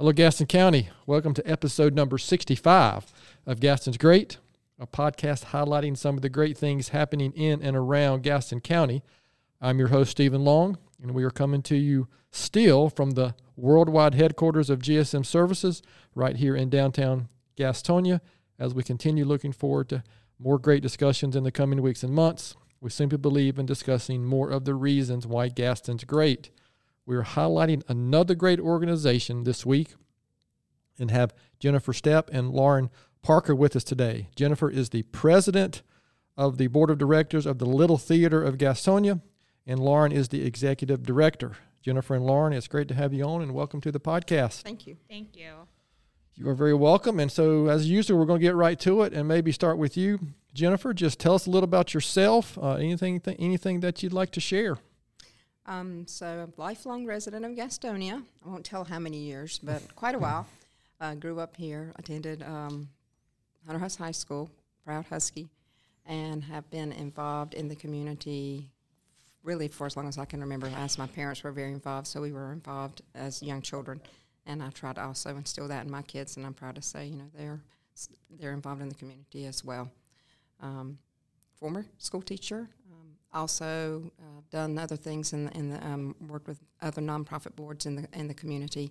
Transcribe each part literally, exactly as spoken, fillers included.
Hello, Gaston County. Welcome to episode number sixty-five of Gaston's Great, a podcast highlighting some of the great things happening in and around Gaston County. I'm your host, Stephen Long, and we are coming to you still from the worldwide headquarters of G S M Services right here in downtown Gastonia as we continue looking forward to more great discussions in the coming weeks and months. We simply believe in discussing more of the reasons why Gaston's great. We are highlighting another great organization this week and have Jennifer Stepp and Lauren Parker with us today. Jennifer is the president of the board of directors of the Little Theater of Gastonia, and Lauren is the executive director. Jennifer and Lauren, it's great to have you on, and welcome to the podcast. Thank you. Thank you. You are very welcome. And so, as usual, we're going to get right to it and maybe start with you, Jennifer. Just tell us a little about yourself, uh, anything, th- anything that you'd like to share. Um, so, a lifelong resident of Gastonia. I won't tell how many years, but quite a while. Uh, grew up here, attended um, Hunter Huss High School, proud Husky, and have been involved in the community really for as long as I can remember. As my parents were very involved, so we were involved as young children, and I try to also instill that in my kids, and I'm proud to say, you know, they're they're involved in the community as well. Um, former school teacher. Also uh, done other things in the, in the um, worked with other nonprofit boards in the in the community,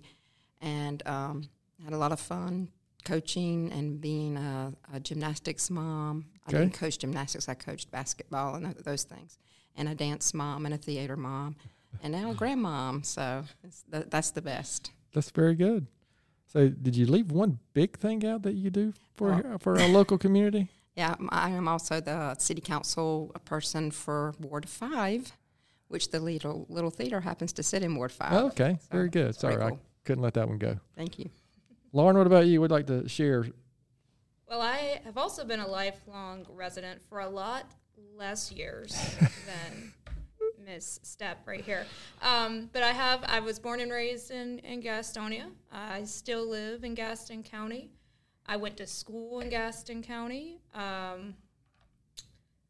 and um, had a lot of fun coaching and being a, a gymnastics mom. Okay. I didn't coach gymnastics; I coached basketball and those things, and a dance mom and a theater mom, and now a grandmom. So it's th- that's the best. That's very good. So, did you leave one big thing out that you do for oh. our, for our local community? Yeah, I am also the city council person for Ward five, which the Little, little Theater happens to sit in Ward five. Oh, okay, so very good. Sorry, cool. I couldn't let that one go. Thank you. Lauren, what about you? Would like to share? Well, I have also been a lifelong resident for a lot less years than Miss Stepp right here. Um, but I have. I was born and raised in, in Gastonia. I still live in Gaston County. I went to school in Gaston County. Um,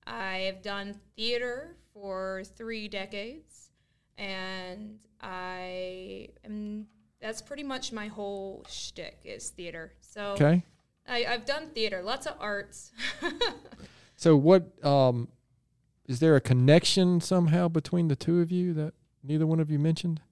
I have done theater for three decades, and I am, that's pretty much my whole shtick is theater. So okay. I, I've done theater, lots of arts. So what, um, is there a connection somehow between the two of you that neither one of you mentioned?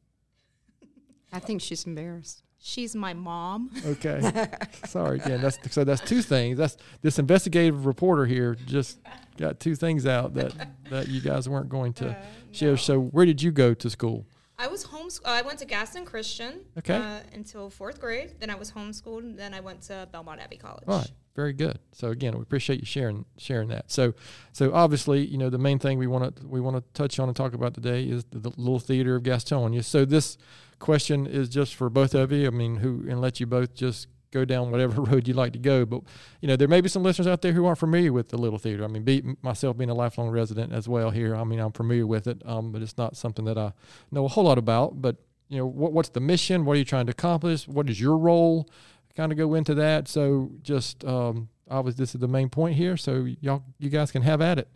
I think she's embarrassed. She's my mom. Okay. Sorry again. That's so that's two things. That's this investigative reporter here just got two things out that, that you guys weren't going to uh, no. share. So where did you go to school? I was homeschooled. I went to Gaston Christian okay. uh, until fourth grade. Then I was homeschooled, and then I went to Belmont Abbey College. All right. Very good. So again, we appreciate you sharing sharing that. So so obviously, you know, the main thing we want to we want to touch on and talk about today is the, the Little Theater of Gastonia. So this question is just for both of you. I mean, who and let you both just go down whatever road you like to go. But, you know, there may be some listeners out there who aren't familiar with the Little Theater. I mean, be, myself being a lifelong resident as well here, I mean, I'm familiar with it, um, but it's not something that I know a whole lot about. But, you know, what, what's the mission? What are you trying to accomplish? What is your role? Kind of go into that. So just, um, obviously, this is the main point here. So y'all, you guys can have at it.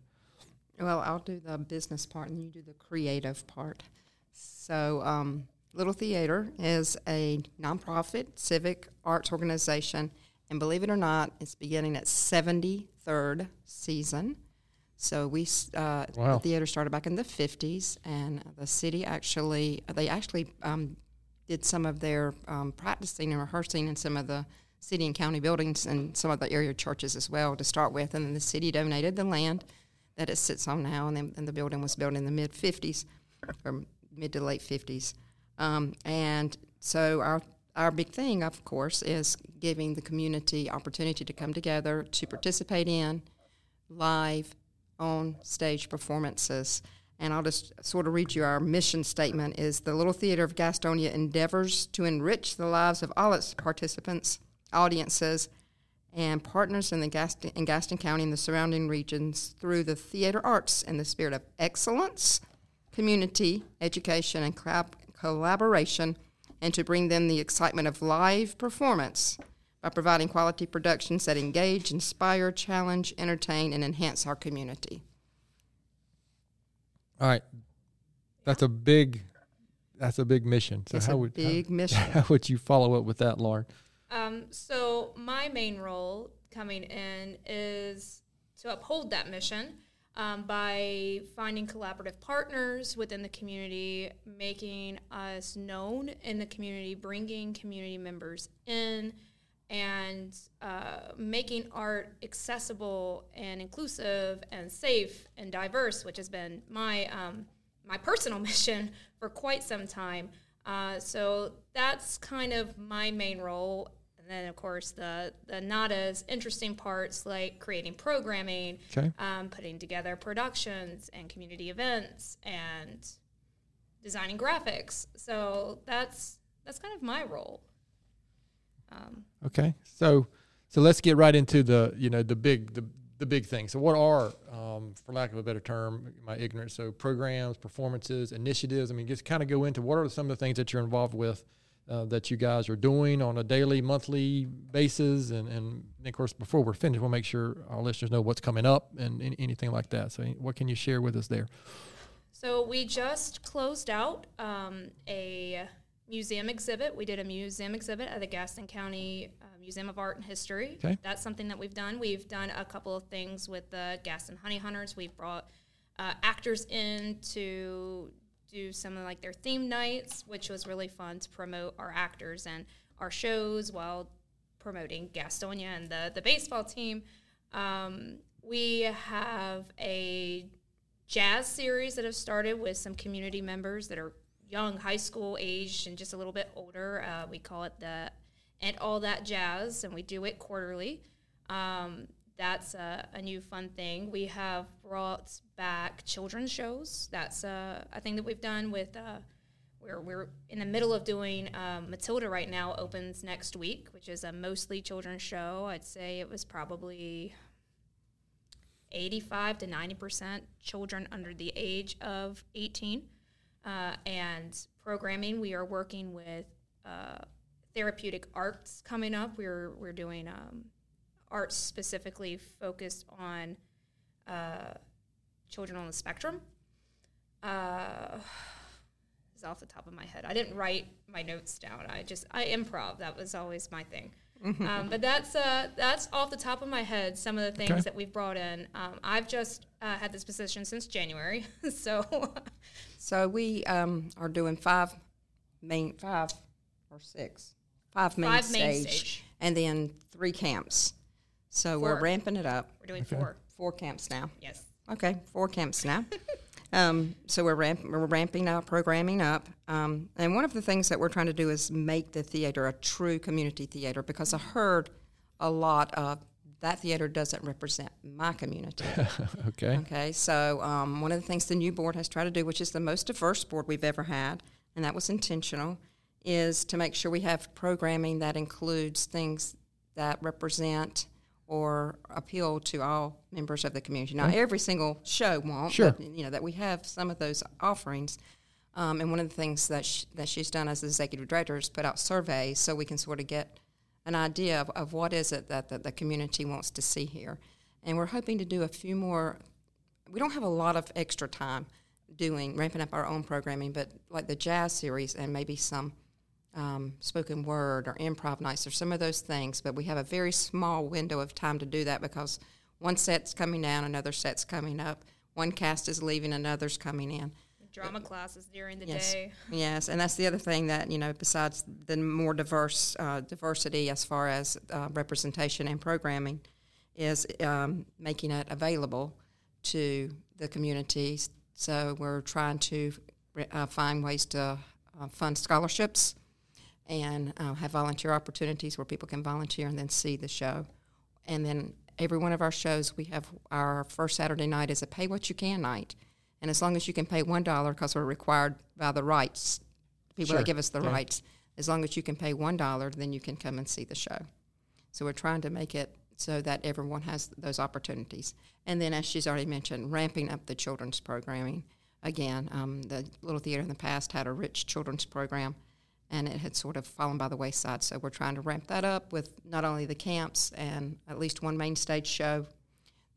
Well, I'll do the business part and you do the creative part. So, um, Little Theater is a nonprofit civic arts organization, and believe it or not, it's beginning its seventy-third season. So we uh, wow. the theater started back in the fifties, and the city actually they actually um, did some of their um, practicing and rehearsing in some of the city and county buildings and some of the area churches as well to start with, and then the city donated the land that it sits on now, and then and the building was built in the mid fifties or mid to late fifties. Um, and so our our big thing, of course, is giving the community opportunity to come together, to participate in live, on-stage performances. And I'll just sort of read you our mission statement is the Little Theater of Gastonia endeavors to enrich the lives of all its participants, audiences, and partners in, the Gaston, in Gaston County and the surrounding regions through the theater arts in the spirit of excellence, community, education, and club collaboration, and to bring them the excitement of live performance by providing quality productions that engage, inspire, challenge, entertain, and enhance our community. All right. That's a big That's a big mission. So it's how a would, big how, mission. How would you follow up with that, Lauren? Um, so my main role coming in is to uphold that mission um, by finding collaborative partners within the community, making us known in the community, bringing community members in, and uh, making art accessible and inclusive and safe and diverse, which has been my um, my personal mission for quite some time. Uh, so that's kind of my main role. And then, of course, the, the not as interesting parts like creating programming, okay. um, putting together productions and community events, and designing graphics. So that's that's kind of my role. Um, okay, so so let's get right into the you know the big the, the big thing. So what are, um, for lack of a better term, my ignorance? So programs, performances, initiatives. I mean, just kind of go into what are some of the things that you're involved with uh, that you guys are doing on a daily, monthly basis, and and of course before we're finished, we'll make sure our listeners know what's coming up and, and anything like that. So what can you share with us there? So we just closed out um, a. museum exhibit. We did a museum exhibit at the Gaston County uh, Museum of Art and History. Okay. That's something that we've done. We've done a couple of things with the Gaston Honey Hunters. We've brought uh, actors in to do some of like their theme nights, which was really fun to promote our actors and our shows while promoting Gastonia and the, the baseball team. Um, we have a jazz series that have started with some community members that are young, high school age, and just a little bit older. Uh, we call it the And All That Jazz, and we do it quarterly. Um, that's a, a new fun thing. We have brought back children's shows. That's uh, a thing that we've done with, uh, we're, we're in the middle of doing, um, Matilda right now opens next week, which is a mostly children's show. I'd say it was probably eighty-five to ninety percent children under the age of eighteen. Uh, and programming, we are working with uh, therapeutic arts coming up. We're we're doing um, arts specifically focused on uh, children on the spectrum. Uh, it's off the top of my head. I didn't write my notes down. I just I improv. That was always my thing. Mm-hmm. Um, but that's uh, that's off the top of my head. Some of the things okay. that we've brought in. Um, I've just uh, had this position since January, so. So we um, are doing five main, five or six, five main, five stage, main stage, and then three camps. So we we're ramping it up. We're doing okay. four. Four camps now. Yes. Okay, four camps now. um, so we're, ramp- we're ramping up, programming up. Um, and one of the things that we're trying to do is make the theater a true community theater, because I heard a lot of, that theater doesn't represent my community. okay. Okay, so um, one of the things the new board has tried to do, which is the most diverse board we've ever had, and that was intentional, is to make sure we have programming that includes things that represent or appeal to all members of the community. Now, okay. every single show won't, sure. but, you know, that we have some of those offerings. Um, and one of the things that sh- that she's done as the executive director is put out surveys so we can sort of get an idea of, of what is it that, that the community wants to see here. And we're hoping to do a few more. We don't have a lot of extra time doing, ramping up our own programming, but like the jazz series and maybe some um, spoken word or improv nights or some of those things, but we have a very small window of time to do that because one set's coming down, another set's coming up, one cast is leaving, another's coming in. Drama classes during the yes. day. Yes, and that's the other thing that, you know, besides the more diverse uh, diversity as far as uh, representation and programming is um, making it available to the communities. So we're trying to uh, find ways to uh, fund scholarships and uh, have volunteer opportunities where people can volunteer and then see the show. And then every one of our shows, we have our first Saturday night is a pay what you can night. And as long as you can pay one dollar, because we're required by the rights, people sure. that give us the yeah. rights, as long as you can pay one dollar, then you can come and see the show. So we're trying to make it so that everyone has those opportunities. And then, as she's already mentioned, ramping up the children's programming. Again, um, the Little Theater in the past had a rich children's program, and it had sort of fallen by the wayside. So we're trying to ramp that up with not only the camps and at least one main stage show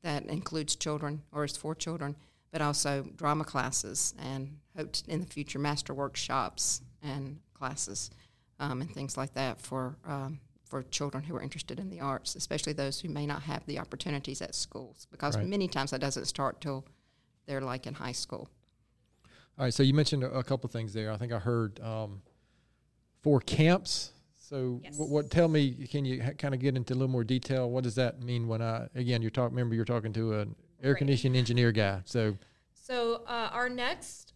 that includes children or is for children, but also drama classes, and hope to, in the future, master workshops and classes um, and things like that for um, for children who are interested in the arts, especially those who may not have the opportunities at schools, because right. many times that doesn't start till they're like in high school. All right, so you mentioned a couple things there. I think I heard um, four camps. So yes. what, what? Tell me, can you ha- kind of get into a little more detail? What does that mean when I, again, you're talking, remember you're talking to an air conditioning engineer guy. So, so uh, our next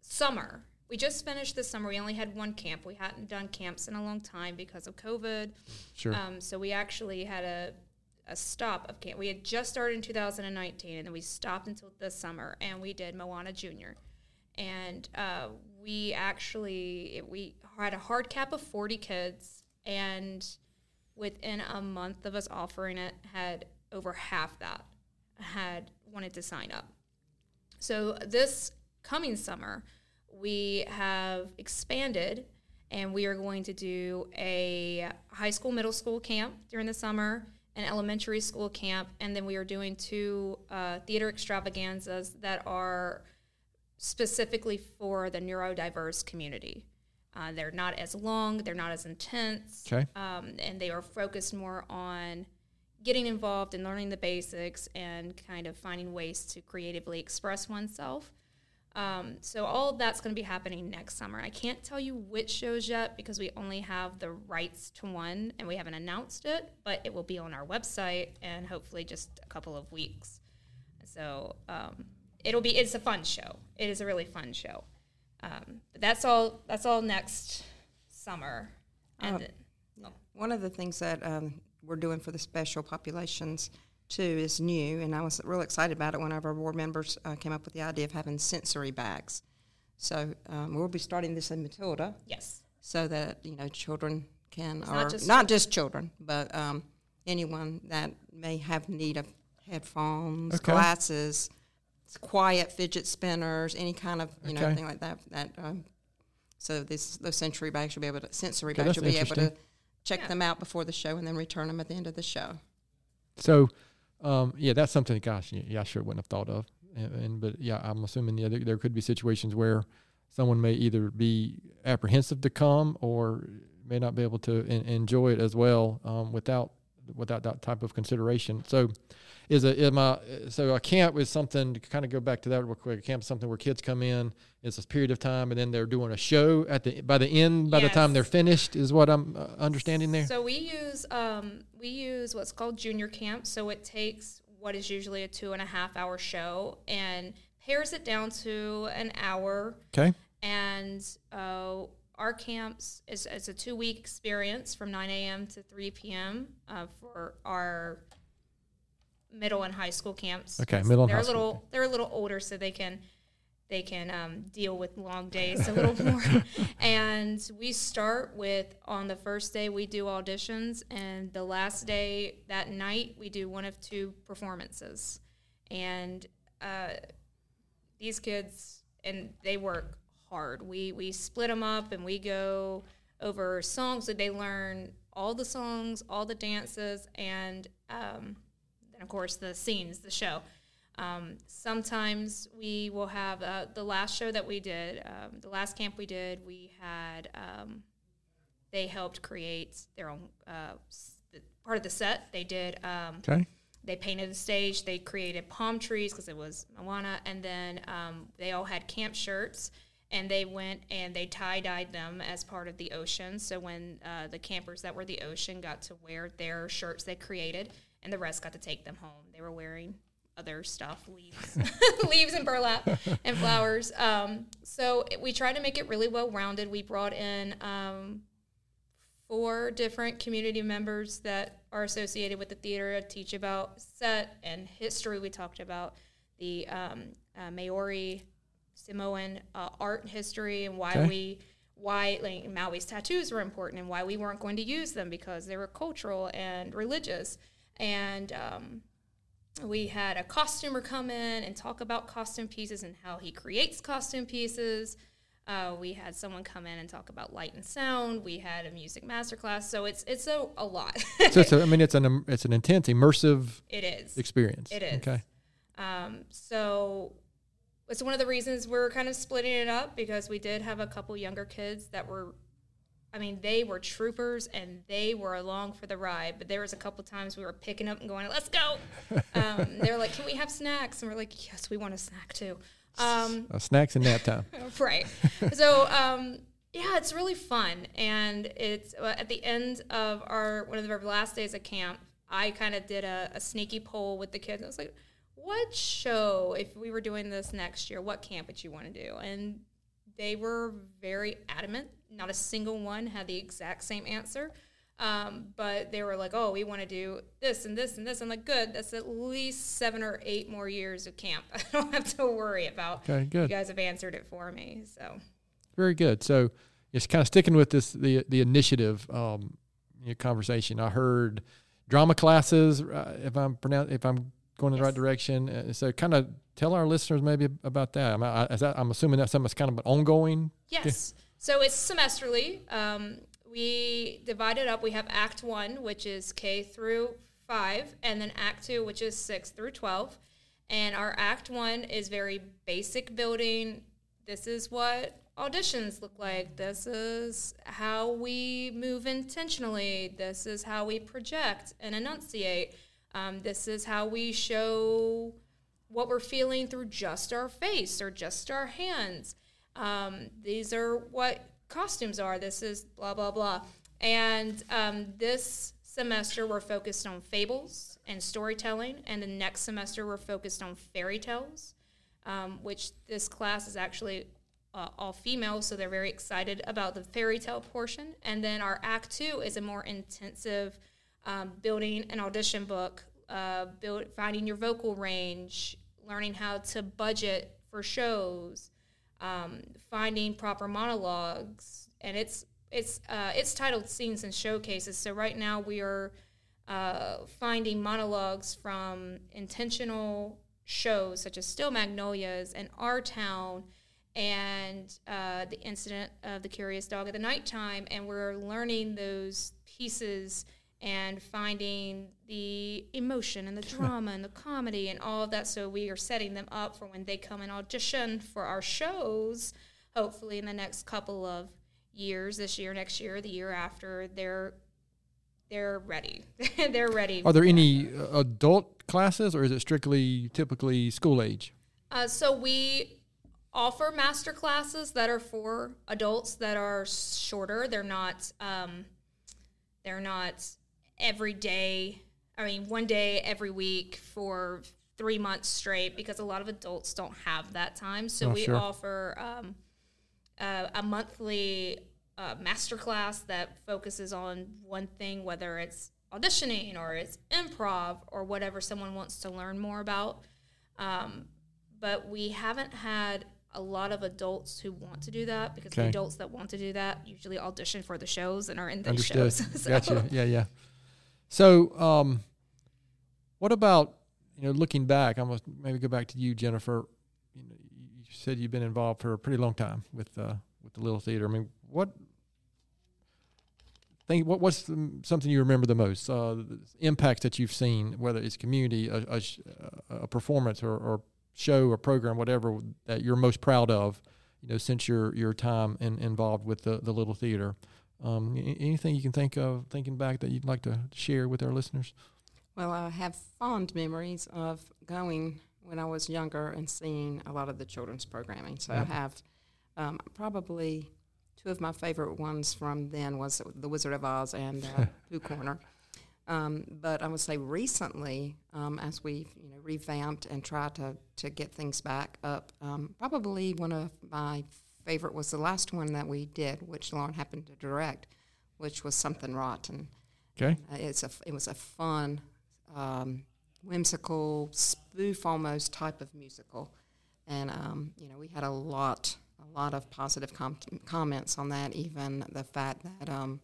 summer, we just finished this summer. We only had one camp. We hadn't done camps in a long time because of COVID. Sure. Um, so we actually had a, a stop of camp. We had just started in two thousand nineteen, and then we stopped until this summer, and we did Moana Junior And uh, we actually it, we had a hard cap of forty kids, and within a month of us offering it, had over half that had wanted to sign up. So this coming summer, we have expanded, and we are going to do a high school, middle school camp during the summer, an elementary school camp, and then we are doing two uh, theater extravaganzas that are specifically for the neurodiverse community. Uh, they're not as long, they're not as intense, okay. um, and they are focused more on getting involved and learning the basics and kind of finding ways to creatively express oneself. Um, so all of that's going to be happening next summer. I can't tell you which shows yet because we only have the rights to one, and we haven't announced it, but it will be on our website and hopefully just a couple of weeks. So um, it'll be, it's a fun show. It is a really fun show. Um, but that's all, that's all next summer. And uh, oh. One of the things that um, we're doing for the special populations too is new, and I was real excited about it. One of our board members uh, came up with the idea of having sensory bags. So um, we'll be starting this in Matilda. Yes. So that, you know, children can, it's or not just, not just children, but um, anyone that may have need of headphones, okay. glasses, quiet fidget spinners, any kind of, you okay. know, thing like that. That um, so this those sensory bags should be able to sensory okay, bags should be able to check yeah. them out before the show and then return them at the end of the show. So, um, yeah, that's something. Gosh, yeah, I sure wouldn't have thought of. And, and but yeah, I'm assuming yeah, there, there could be situations where someone may either be apprehensive to come or may not be able to in, enjoy it as well um, without without that type of consideration. So, is a am I, so a camp is something to kind of go back to that real quick. A camp is something where kids come in. It's a period of time, and then they're doing a show at the by the end. By yes. the time they're finished, is what I'm uh, understanding there. So we use um, we use what's called junior camp. So it takes what is usually a two and a half hour show and pairs it down to an hour. Okay. And uh, our camps is, is a two week experience from nine a.m. to three p.m. Uh, for our middle and high school camps. Okay, so middle and high school. Little, they're a little older, so they can they can um, deal with long days a little more. And we start with, on the first day, we do auditions, and the last day, that night, we do one of two performances. And uh, these kids, and they work hard. We, we split them up, and we go over songs that they learn, all the songs, all the dances, and... Um, and, of course, the scenes, the show. Um, sometimes we will have uh, the last show that we did, um, the last camp we did, we had um, they helped create their own uh, part of the set. They did um, okay. They painted the stage. They created palm trees because it was Moana. And then um, they all had camp shirts, and they went and they tie-dyed them as part of the ocean. So when uh, the campers that were the ocean got to wear their shirts they created, and the rest got to take them home. They were wearing other stuff, leaves, leaves and burlap and flowers. Um, so it, we tried to make it really well-rounded. We brought in um, four different community members that are associated with the theater to teach about set and history. We talked about the um, uh, Maori Samoan uh, art history and why okay. we why like, Maui's tattoos were important and why we weren't going to use them because they were cultural and religious. And um, we had a costumer come in and talk about costume pieces and how he creates costume pieces. Uh, we had someone come in and talk about light and sound. We had a music masterclass. So it's it's a, a lot. so it's a, I mean, it's an um, it's an intense, immersive. It is experience. It is. Okay. Um, so it's one of the reasons we're kind of splitting it up, because we did have a couple younger kids that were, I mean, they were troopers and they were along for the ride. But there was a couple times we were picking up and going, let's go. Um, they were like, can we have snacks? And we're like, yes, we want a snack too. Um, uh, snacks and nap time. Right. So, um, yeah, it's really fun. And it's uh, at the end of our, one of our last days at camp, I kind of did a, a sneaky poll with the kids. I was like, what show, if we were doing this next year, what camp would you want to do? And they were very adamant. Not a single one had the exact same answer. Um, but they were like, oh, we want to do this and this and this. I'm like, good. That's at least seven or eight more years of camp. I don't have to worry about. Okay, good. You guys have answered it for me. So very good. So just kind of sticking with this, the the initiative um, your conversation. I heard drama classes. Uh, if I'm pronoun- if I'm going in the yes. right direction, uh, so kind of tell our listeners maybe about that. I'm, I, I, I'm assuming that's something that's kind of an ongoing. Yes. So it's semesterly. Um, We divide it up. We have Act One, which is K through five, and then Act Two, which is six through twelve. And our Act One is very basic building. This is what auditions look like. This is how we move intentionally. This is how we project and enunciate. Um, this is how we show what we're feeling through just our face or just our hands. Um, these are what costumes are, this is blah, blah, blah. And um, this semester we're focused on fables and storytelling, and the next semester we're focused on fairy tales, um, which this class is actually uh, all female, so they're very excited about the fairy tale portion. And then our Act Two is a more intensive um, building an audition book, uh, build, finding your vocal range, learning how to budget for shows, Um, finding proper monologues, and it's it's uh, it's titled Scenes and Showcases. So right now we are uh, finding monologues from intentional shows such as Still Magnolias and Our Town and uh, The Incident of the Curious Dog at the Nighttime, and we're learning those pieces and finding the emotion and the drama and the comedy and all of that. So we are setting them up for when they come and audition for our shows, hopefully in the next couple of years, this year, next year, the year after, they're they're ready. They're ready. Are there any adult classes, or is it strictly typically school age? Uh, so we offer master classes that are for adults that are shorter. They're not um, they're not every day, I mean, one day every week for three months straight, because a lot of adults don't have that time. So oh, we sure. offer um, uh, a monthly uh, master class that focuses on one thing, whether it's auditioning or it's improv or whatever someone wants to learn more about. Um, but we haven't had a lot of adults who want to do that, because okay. the adults that want to do that usually audition for the shows and are in the shows. So. Gotcha. Yeah, yeah. So, um, what about, you know, looking back, I'm going to maybe go back to you, Jennifer. You know, you said you've been involved for a pretty long time with uh, with the Little Theater. I mean, what thing? What what's the, something you remember the most? Uh, the impacts that you've seen, whether it's community, a, a, a performance, or, or show, or program, whatever that you're most proud of, you know, since your your time in, involved with the, the Little Theater. Um, anything you can think of, thinking back, that you'd like to share with our listeners? Well, I have fond memories of going when I was younger and seeing a lot of the children's programming. So yeah. I have um, probably two of my favorite ones from then was The Wizard of Oz and uh, Pooh Corner. Um, but I would say recently, um, as we've you know, revamped and tried to, to get things back up, um, probably one of my favorite was the last one that we did, which Lauren happened to direct, which was Something Rotten. Okay, uh, it's a it was a fun, um, whimsical spoof almost type of musical, and um, you know we had a lot a lot of positive com- comments on that. Even the fact that um,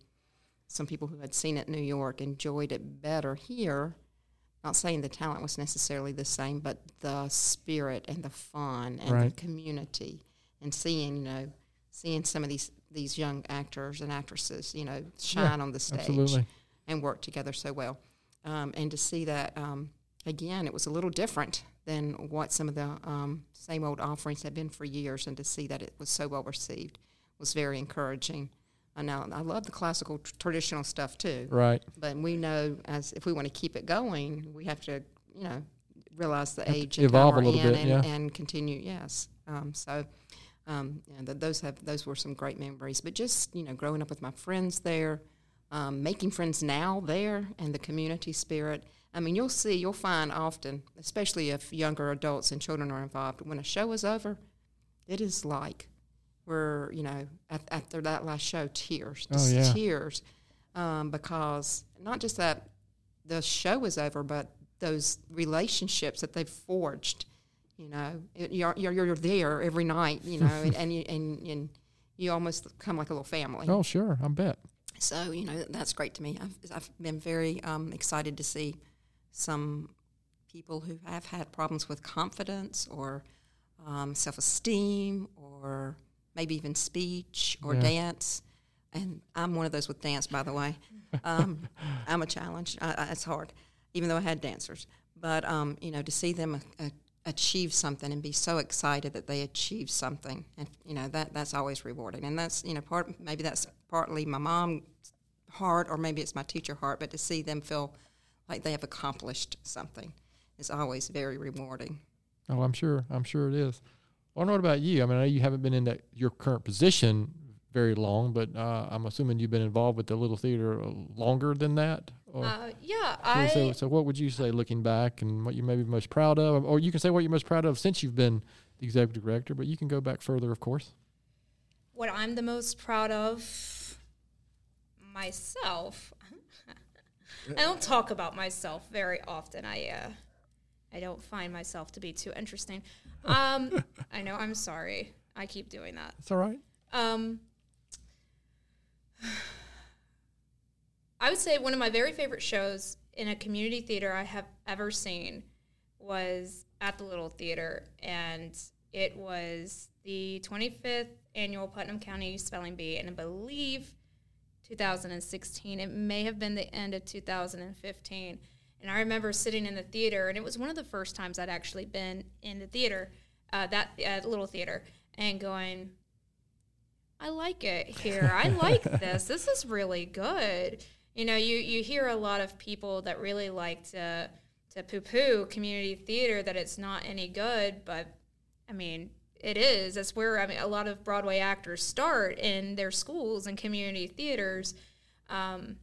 some people who had seen it in New York enjoyed it better here. Not saying the talent was necessarily the same, but the spirit and the fun and right. the community. And seeing, you know, seeing some of these, these young actors and actresses, you know, shine yeah, on the stage absolutely. And work together so well. Um, and to see that, um, again, it was a little different than what some of the um, same old offerings have been for years, and to see that it was so well received was very encouraging. I know I love the classical tr- traditional stuff too. Right. But we know as if we want to keep it going, we have to, you know, realize the age and evolve a little bit, and, yeah. and continue. Yes. Um, so um, yeah, th- those have those were some great memories. But just, you know, growing up with my friends there, um, making friends now there, and the community spirit. I mean, you'll see, you'll find often, especially if younger adults and children are involved, when a show is over, it is like we're, you know, at, after that last show, tears, just oh, yeah. tears, um, because not just that the show is over, but those relationships that they've forged, you know, it, you're, you're you're there every night, you know, and and you, and and you almost come like a little family. Oh, sure, I bet. So, you know, that's great to me. I've I've been very um, excited to see some people who have had problems with confidence or um, self-esteem or maybe even speech or yeah. dance. And I'm one of those with dance, by the way. Um, I'm a challenge. I, I, it's hard, even though I had dancers. But, um, you know, to see them a, a, achieve something and be so excited that they achieved something, and, you know, that that's always rewarding. And that's, you know, part maybe that's partly my mom's heart, or maybe it's my teacher heart, but to see them feel like they have accomplished something is always very rewarding. Oh, I'm sure. I'm sure it is. Well, I don't know about you. I mean, I know you haven't been in that, your current position very long, but uh, I'm assuming you've been involved with the Little Theater longer than that? Or, uh, yeah. I, so, so what would you say looking back, and what you may be most proud of? Or you can say what you're most proud of since you've been the executive director, but you can go back further, of course. What I'm the most proud of myself... I don't talk about myself very often. I uh, I don't find myself to be too interesting. Um, I know, I'm sorry. I keep doing that. It's all right. Um, I would say one of my very favorite shows in a community theater I have ever seen was at the Little Theater, and it was the twenty-fifth annual Putnam County Spelling Bee, and I believe two thousand sixteen. It may have been the end of two thousand fifteen. And I remember sitting in the theater, and it was one of the first times I'd actually been in the theater, uh, that uh, little theater, and going, I like it here. I like this. This is really good. You know, you, you hear a lot of people that really like to, to poo-poo community theater, that it's not any good, but, I mean, it is. That's where, I mean, a lot of Broadway actors start in their schools and community theaters. Um,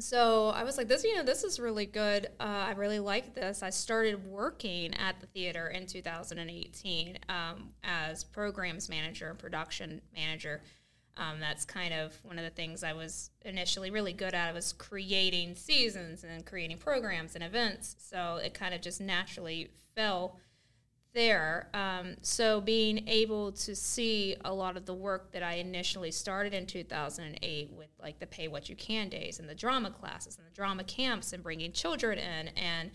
so I was like, this, you know, this is really good. Uh, I really like this. I started working at the theater in two thousand eighteen um, as programs manager and production manager. Um, that's kind of one of the things I was initially really good at, was creating seasons and creating programs and events. So it kind of just naturally fell there. Um, so being able to see a lot of the work that I initially started in two thousand eight with, like, the Pay What You Can days and the drama classes and the drama camps and bringing children in, and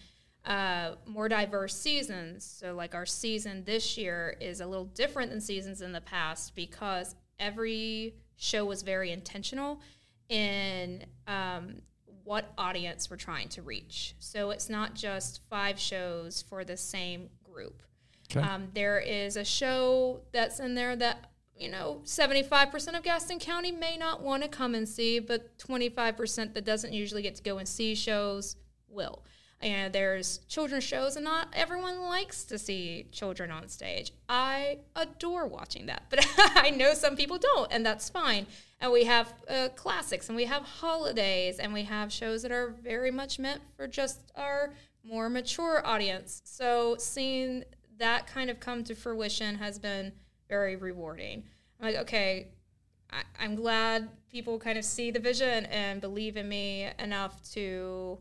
uh, more diverse seasons. So, like, our season this year is a little different than seasons in the past, because every show was very intentional in um, what audience we're trying to reach. So it's not just five shows for the same group. Okay. Um, there is a show that's in there that, you know, seventy-five percent of Gaston County may not want to come and see, but twenty-five percent that doesn't usually get to go and see shows will. You know, there's children's shows, and not everyone likes to see children on stage. I adore watching that, but I know some people don't, and that's fine. And we have uh, classics, and we have holidays, and we have shows that are very much meant for just our more mature audience. So seeing that kind of come to fruition has been very rewarding. I'm like, okay, I, I'm glad people kind of see the vision and believe in me enough to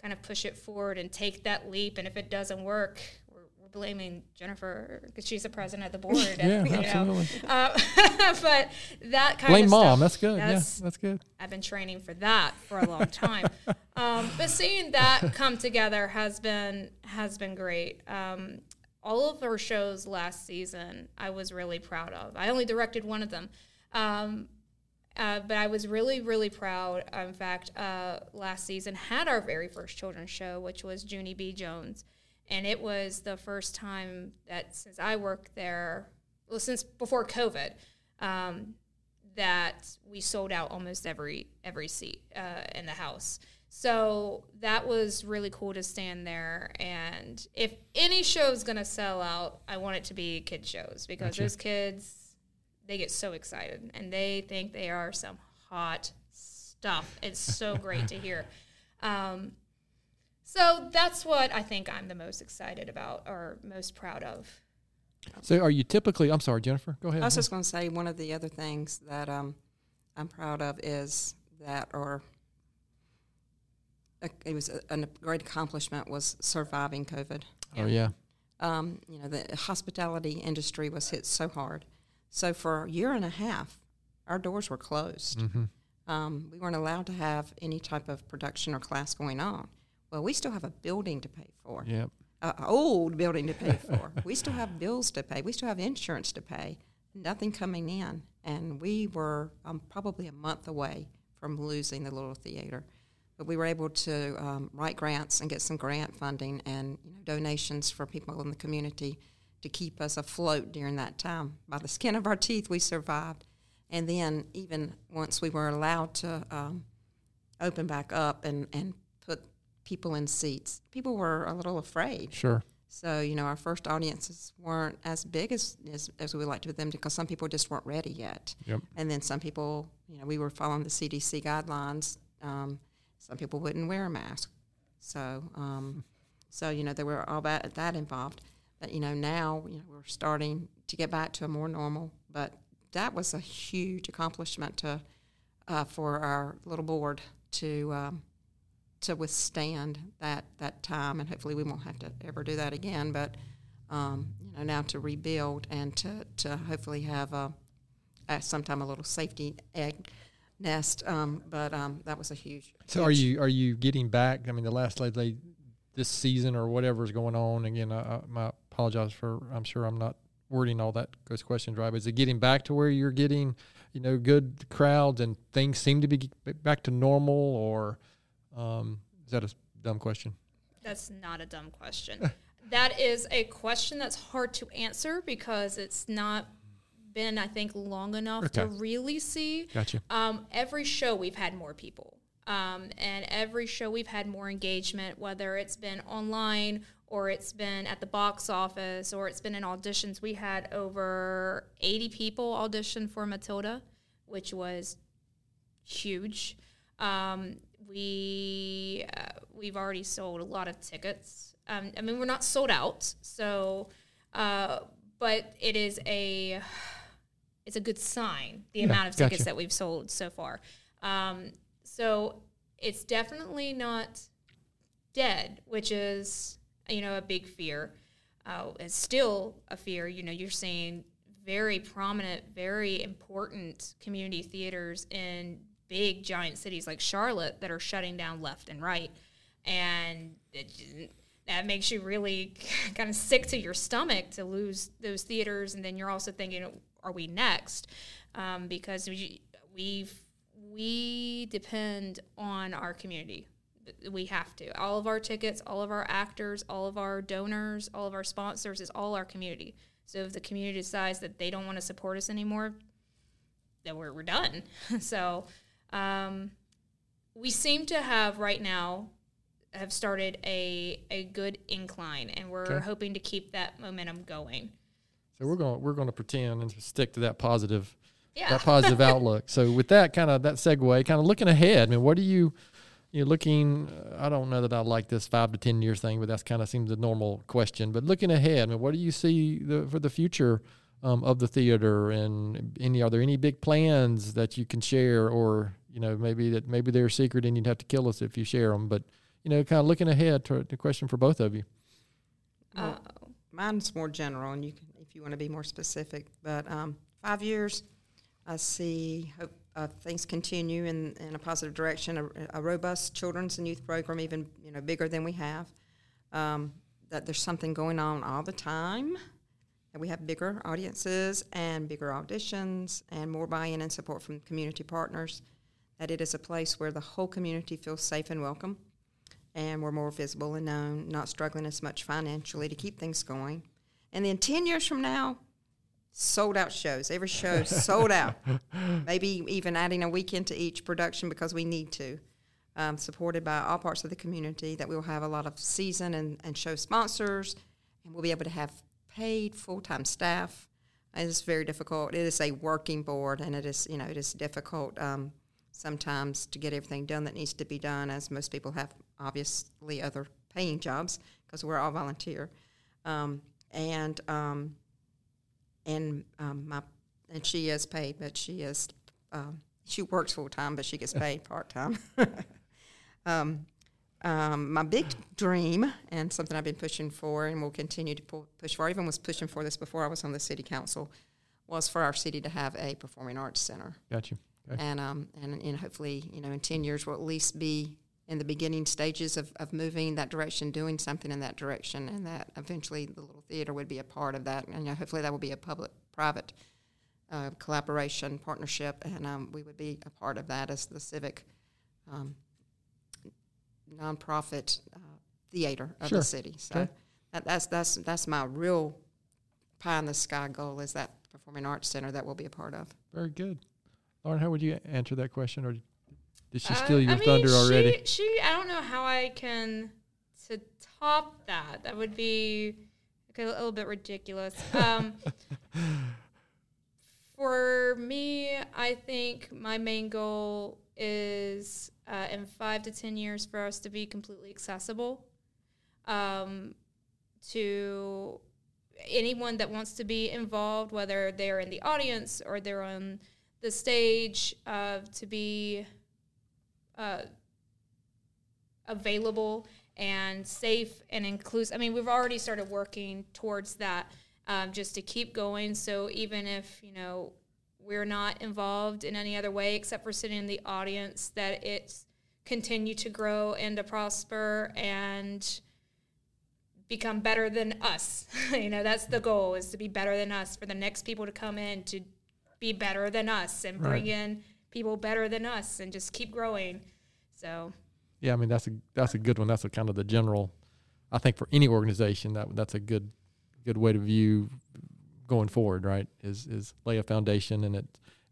kind of push it forward and take that leap. And if it doesn't work, we're, we're blaming Jennifer because she's the president of the board. yeah, and, you absolutely. Know. Uh, but that kind Blame of stuff. Blame mom, that's good. That's, yeah, that's good. I've been training for that for a long time. um, but seeing that come together has been, has been great. Um, All of our shows last season I was really proud of. I only directed one of them. Um, uh, but I was really, really proud. In fact, uh, last season had our very first children's show, which was Junie B. Jones. And it was the first time that since I worked there, well, since before COVID, um, that we sold out almost every every seat uh, in the house. So that was really cool to stand there. And if any show is going to sell out, I want it to be kid shows, because gotcha. Those kids, they get so excited, and they think they are some hot stuff. It's so great to hear. Um, so that's what I think I'm the most excited about or most proud of. So are you typically – I'm sorry, Jennifer, go ahead. I was just going to say one of the other things that um, I'm proud of is that or – it was a, a great accomplishment was surviving COVID. Oh, yeah. Um, you know, the hospitality industry was hit so hard. So for a year and a half, our doors were closed. Mm-hmm. Um, we weren't allowed to have any type of production or class going on. Well, we still have a building to pay for. Yep. An old building to pay for. We still have bills to pay. We still have insurance to pay. Nothing coming in. And we were um, probably a month away from losing the Little Theater. But we were able to um, write grants and get some grant funding and you know, donations for people in the community to keep us afloat during that time. By the skin of our teeth, we survived. And then even once we were allowed to um, open back up and, and put people in seats, people were a little afraid. Sure. So, you know, our first audiences weren't as big as, as, as we would like to with them, because some people just weren't ready yet. Yep. And then some people, you know, we were following the C D C guidelines. Um Some people wouldn't wear a mask. So, um, so you know, there were all that, that involved. But, you know, now you know, we're starting to get back to a more normal. But that was a huge accomplishment to uh, for our little board to um, to withstand that, that time. And hopefully we won't have to ever do that again. But, um, you know, now to rebuild and to, to hopefully have a, a, sometime a little safety egg. Nest, um, but um, that was a huge. So, pitch. are you are you getting back? I mean, the last lady this season or whatever is going on. Again, I, I apologize for. I'm sure I'm not wording all that those questions right. But is it getting back to where you're getting, you know, good crowds and things seem to be back to normal, or um, is that a dumb question? That's not a dumb question. That is a question that's hard to answer, because it's not been, I think, long enough okay. to really see. Gotcha. Um, every show we've had more people, um, and every show we've had more engagement, whether it's been online or it's been at the box office or it's been in auditions. We had over eighty people audition for Matilda, which was huge. Um, we, uh, we've already sold a lot of tickets. Um, I mean, we're not sold out, so uh, but it is a... It's a good sign, the yeah, amount of tickets gotcha. That we've sold so far. Um, so it's definitely not dead, which is, you know, a big fear. Uh, it's still a fear. You know, you're seeing very prominent, very important community theaters in big, giant cities like Charlotte that are shutting down left and right. And it, that makes you really kind of sick to your stomach to lose those theaters. And then you're also thinking, are we next? Um, because we we've, we depend on our community. We have to. All of our tickets, all of our actors, all of our donors, all of our sponsors is all our community. So if the community decides that they don't want to support us anymore, then we're, we're done. So um, we seem to have right now have started a, a good incline, and we're okay. hoping to keep that momentum going. So we're going we're going to pretend and stick to that positive, yeah. that positive outlook. So with that kind of that segue, kind of looking ahead. I mean, what are you you looking? I don't know that I like this five to ten years thing, but that's kind of seems the normal question. But looking ahead, I mean, what do you see the, for the future um, of the theater? And any are there any big plans that you can share, or you know maybe that maybe they're secret and you'd have to kill us if you share them? But you know, kind of looking ahead. To the question for both of you. Uh, Mine's more general, and you can. If you want to be more specific, but um, five years, I see hope, uh, things continue in, in a positive direction. A, a robust children's and youth program, even you know bigger than we have. Um, that there's something going on all the time, that we have bigger audiences and bigger auditions and more buy-in and support from community partners. That it is a place where the whole community feels safe and welcome, and were more visible and known, not struggling as much financially to keep things going. And then ten years from now, sold out shows. Every show sold out. Maybe even adding a weekend to each production because we need to. Um, supported by all parts of the community, that we'll have a lot of season and, and show sponsors, and we'll be able to have paid full-time staff. It is very difficult. It is a working board, and it is, you know, it is difficult um, sometimes to get everything done that needs to be done, as most people have obviously other paying jobs because we're all volunteer. Um, and um, and um, my and she is paid, but she is um, she works full-time, but she gets paid part-time. Um, um, my big dream, and something I've been pushing for and will continue to pu- push for, I even was pushing for this before I was on the city council, was for our city to have a performing arts center. Got you. Okay. And um, and and hopefully, you know, in ten years we'll at least be in the beginning stages of, of moving that direction, doing something in that direction, and that eventually the little theater would be a part of that. And you know, hopefully that will be a public-private uh, collaboration, partnership, and um, we would be a part of that as the civic um nonprofit uh, theater of sure. the city. So okay. that, that's that's that's my real pie in the sky goal, is that performing arts center that we'll be a part of. Very good, Lauren. How would you answer that question, or did she uh, steal your I mean, thunder she, already? She, I don't know how I can to top that. That would be okay, a little bit ridiculous. Um, for me, I think my main goal is uh, in five to ten years for us to be completely accessible um, to anyone that wants to be involved, whether they're in the audience or they're on the stage, uh, to be uh, available and safe and inclusive. I mean, we've already started working towards that um, just to keep going. So even if, you know, we're not involved in any other way except for sitting in the audience, that it's continue to grow and to prosper and become better than us. You know, that's the goal, is to be better than us, for the next people to come in to be better than us and bring right. in people better than us and just keep growing. So, yeah, I mean, that's a, that's a good one. That's a kind of the general, I think, for any organization, that that's a good, good way to view going forward, right, is is lay a foundation, and it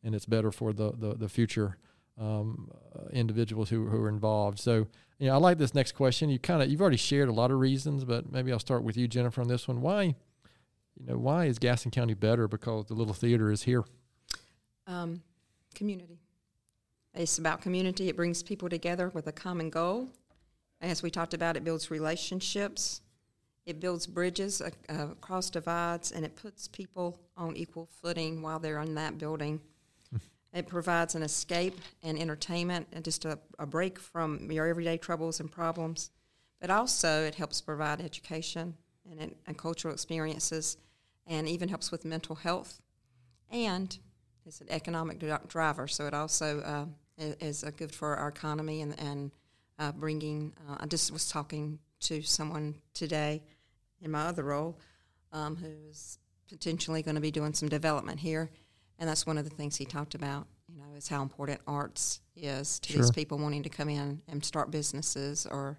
and it's better for the the, the future um, uh, individuals who, who are involved. So, you know, I like this next question. You kind of you've already shared a lot of reasons, but maybe I'll start with you, Jennifer, on this one. Why, you know, why is Gaston County better because the little theater is here? Um, community. It's about community. It brings people together with a common goal. As we talked about, it builds relationships. It builds bridges uh, uh, across divides, and it puts people on equal footing while they're in that building. It provides an escape and entertainment and just a, a break from your everyday troubles and problems. But also it helps provide education and, and, and cultural experiences, and even helps with mental health. And it's an economic dri- driver, so it also uh, is, is good for our economy and, and uh, bringing uh, – I just was talking to someone today in my other role, um, who's potentially going to be doing some development here, and that's one of the things he talked about, you know, is how important arts is to sure. these people wanting to come in and start businesses or,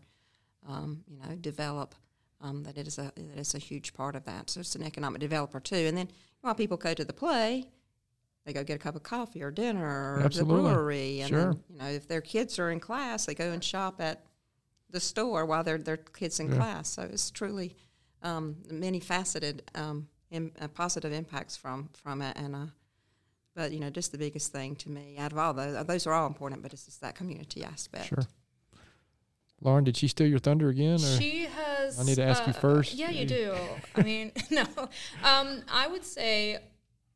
um, you know, develop, um, that it is a it is a huge part of that. So it's an economic developer, too. And then while people go to the play, they go get a cup of coffee or dinner or Absolutely. the brewery. And sure. then, you know, if their kids are in class, they go and shop at the store while they're their kids in yeah. class. So it's truly um, many faceted um, in, uh, positive impacts from from it. And uh, but you know, just the biggest thing to me out of all those, those are all important, but it's just that community aspect. Sure. Lauren, did she steal your thunder again? Or she has. I need to ask uh, you first. Yeah, you, you do. I mean, no. Um, I would say,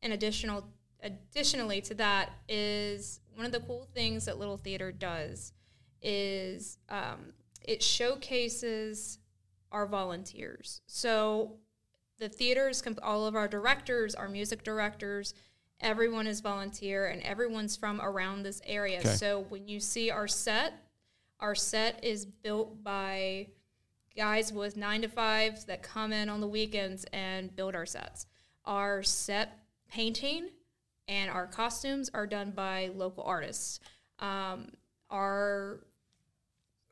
an additional additionally to that is one of the cool things that Little Theater does is. Um, It showcases our volunteers. So the theaters, comp- all of our directors, our music directors, everyone is volunteer, and everyone's from around this area. Okay. So when you see our set, our set is built by guys with nine to fives that come in on the weekends and build our sets. Our set painting and our costumes are done by local artists. Um, our...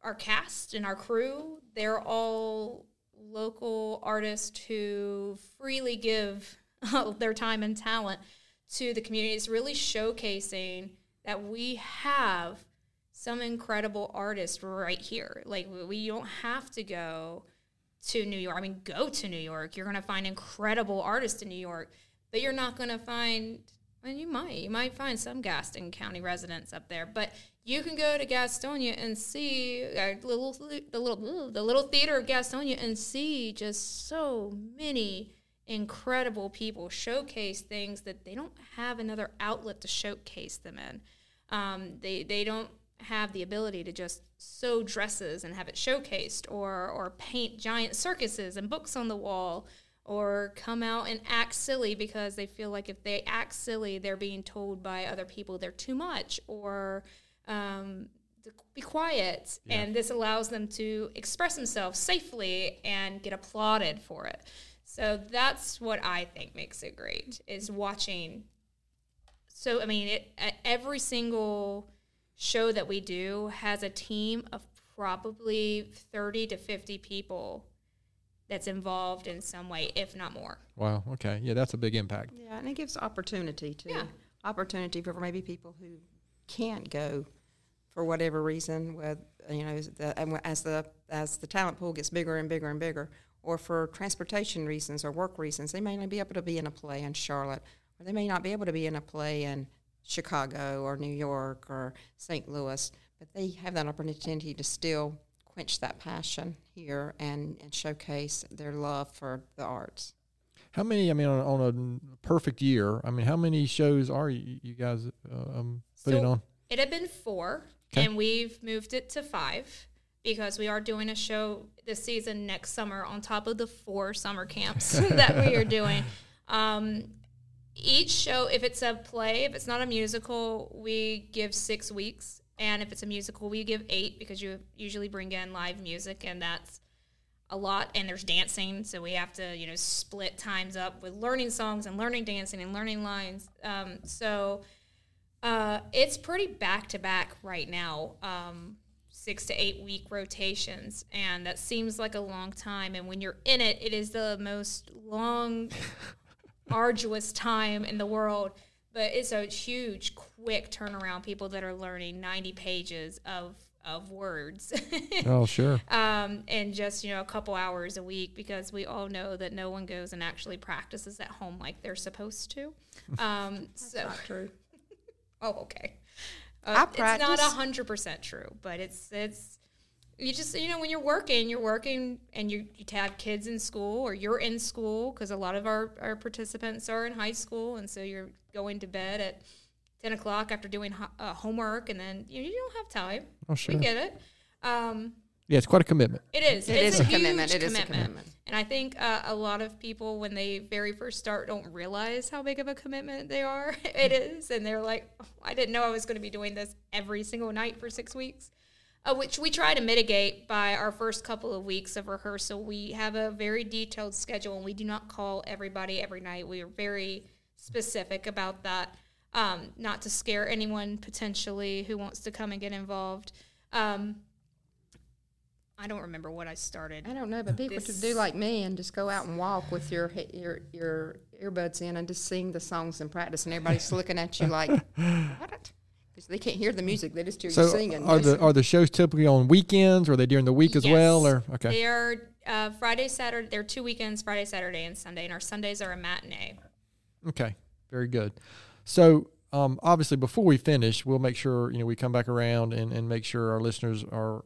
our cast and our crew, they're all local artists who freely give their time and talent to the community. It's really showcasing that we have some incredible artists right here. Like, we don't have to go to New York. I mean, go to New York. You're going to find incredible artists in New York, but you're not going to find, and you might, you might find some Gaston County residents up there, but you can go to Gastonia and see uh, little, the little the little theater of Gastonia and see just so many incredible people showcase things that they don't have another outlet to showcase them in. Um, they they don't have the ability to just sew dresses and have it showcased, or or paint giant circuses and books on the wall, or come out and act silly because they feel like if they act silly, they're being told by other people they're too much, or um, be quiet. Yeah. And this allows them to express themselves safely and get applauded for it. So that's what I think makes it great, is watching. So, I mean, it, every single show that we do has a team of probably thirty to fifty people that's involved in some way, if not more. Wow, okay. Yeah, that's a big impact. Yeah, and it gives opportunity, too. Yeah. Opportunity for maybe people who can't go for whatever reason, with, you know, the, as the as the talent pool gets bigger and bigger and bigger, or for transportation reasons or work reasons. They may not be able to be in a play in Charlotte, or they may not be able to be in a play in Chicago or New York or Saint Louis, but they have that opportunity to still quench that passion here and, and showcase their love for the arts. How many, I mean, on, on a perfect year, I mean, how many shows are you, you guys uh, um, putting so on? It had been four, okay. And we've moved it to five because we are doing a show this season next summer on top of the four summer camps that we are doing. Um, each show, if it's a play, if it's not a musical, we give six weeks. And if it's a musical, we give eight because you usually bring in live music, and that's a lot. And there's dancing, so we have to, you know, split times up with learning songs and learning dancing and learning lines. Um, so uh, it's pretty back-to-back right now, um, six- to eight-week rotations. And that seems like a long time. And when you're in it, it is the most long, arduous time in the world. But it's a huge, quick turnaround. People that are learning ninety pages of of words. Oh, sure. Um, and just, you know, a couple hours a week, because we all know that no one goes and actually practices at home like they're supposed to. Um, That's so. Not true. Oh, okay. Uh, I practice. It's not one hundred percent true, but it's it's. You just, you know, when you're working, you're working and you, you have kids in school, or you're in school, because a lot of our, our participants are in high school. And so you're going to bed at ten o'clock after doing ho- uh, homework, and then you, you don't have time. Oh, sure. We get it. Um, yeah, it's quite a commitment. It is. It, it is, is a huge commitment. It commitment. Is a commitment. And I think uh, a lot of people, when they very first start, don't realize how big of a commitment they are. It is. And they're like, oh, I didn't know I was going to be doing this every single night for six weeks. Uh, which we try to mitigate by our first couple of weeks of rehearsal. We have a very detailed schedule, and we do not call everybody every night. We are very specific about that, um, not to scare anyone potentially who wants to come and get involved. Um, I don't remember what I started. I don't know, but people to do like me and just go out and walk with your your your earbuds in and just sing the songs and practice, and everybody's looking at you like, what? They can't hear the music; they just hear so you singing. Are the are the shows typically on weekends, or are they during the week as yes. well? Or okay, they are uh, Friday, Saturday. There are two weekends: Friday, Saturday, and Sunday. And our Sundays are a matinee. Okay, very good. So um, obviously, before we finish, we'll make sure you know we come back around and, and make sure our listeners are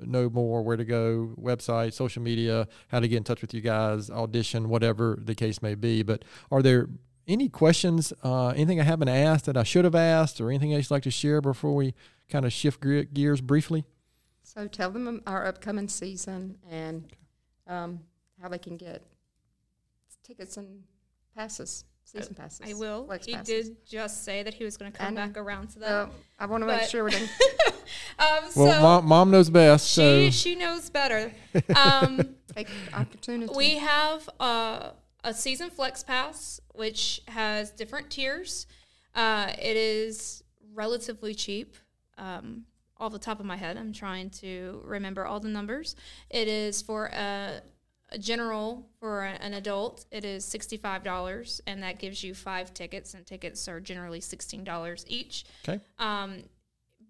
know more where to go, website, social media, how to get in touch with you guys, audition, whatever the case may be. But are there any questions, uh, anything I haven't asked that I should have asked, or anything else you'd like to share before we kind of shift gears briefly? So tell them our upcoming season and um, how they can get tickets and passes, season passes. I will. He passes. Did just say that he was going to come back around to that. Uh, I want to make sure we're done. um, well, so mom, mom knows best. She, so. she knows better. Um, Take opportunity. We have uh, a season flex pass, which has different tiers. Uh, it is relatively cheap. Um, off the top of my head. I'm trying to remember all the numbers. It is for a, a general, for a, an adult, it is sixty-five dollars, and that gives you five tickets, and tickets are generally sixteen dollars each. Okay. Um,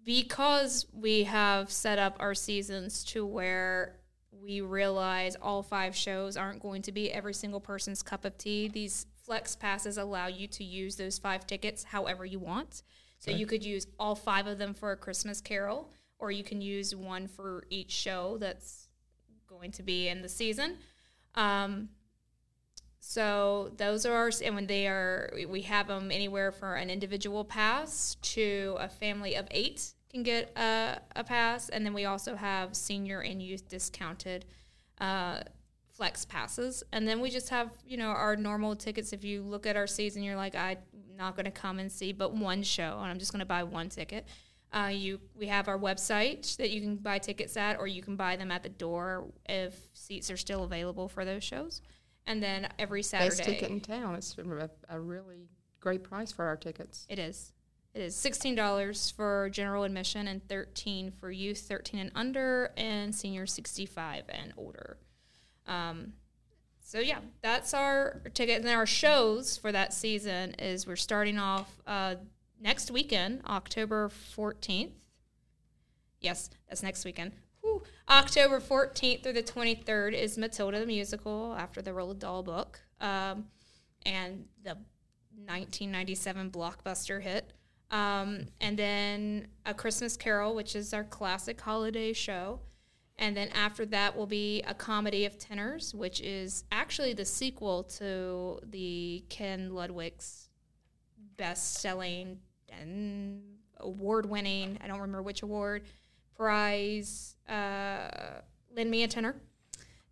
because we have set up our seasons to where we realize all five shows aren't going to be every single person's cup of tea, these flex passes allow you to use those five tickets however you want. So okay. You could use all five of them for A Christmas Carol, or you can use one for each show that's going to be in the season. Um, so those are our, and when they are, we have them anywhere for an individual pass to a family of eight can get a, a pass. And then we also have senior and youth discounted uh flex passes, and then we just have, you know, our normal tickets. If you look at our season, you're like, I'm not going to come and see but one show, and I'm just going to buy one ticket. Uh, you, we have our website that you can buy tickets at, or you can buy them at the door if seats are still available for those shows. And then every Saturday, best ticket in town. It's a, a really great price for our tickets. It is. It is sixteen dollars for general admission, and thirteen dollars for youth, thirteen and under, and seniors sixty-five and older. Um, so yeah, that's our ticket. And then our shows for that season is we're starting off, uh, next weekend, October fourteenth. Yes, that's next weekend. Whew. October fourteenth through the twenty-third is Matilda the Musical, after the Roald Dahl book. Um, and the nineteen ninety-seven blockbuster hit. Um, and then A Christmas Carol, which is our classic holiday show. And then after that will be A Comedy of Tenors, which is actually the sequel to the Ken Ludwig's best-selling and award-winning, I don't remember which award, prize, uh, Lend Me a Tenor.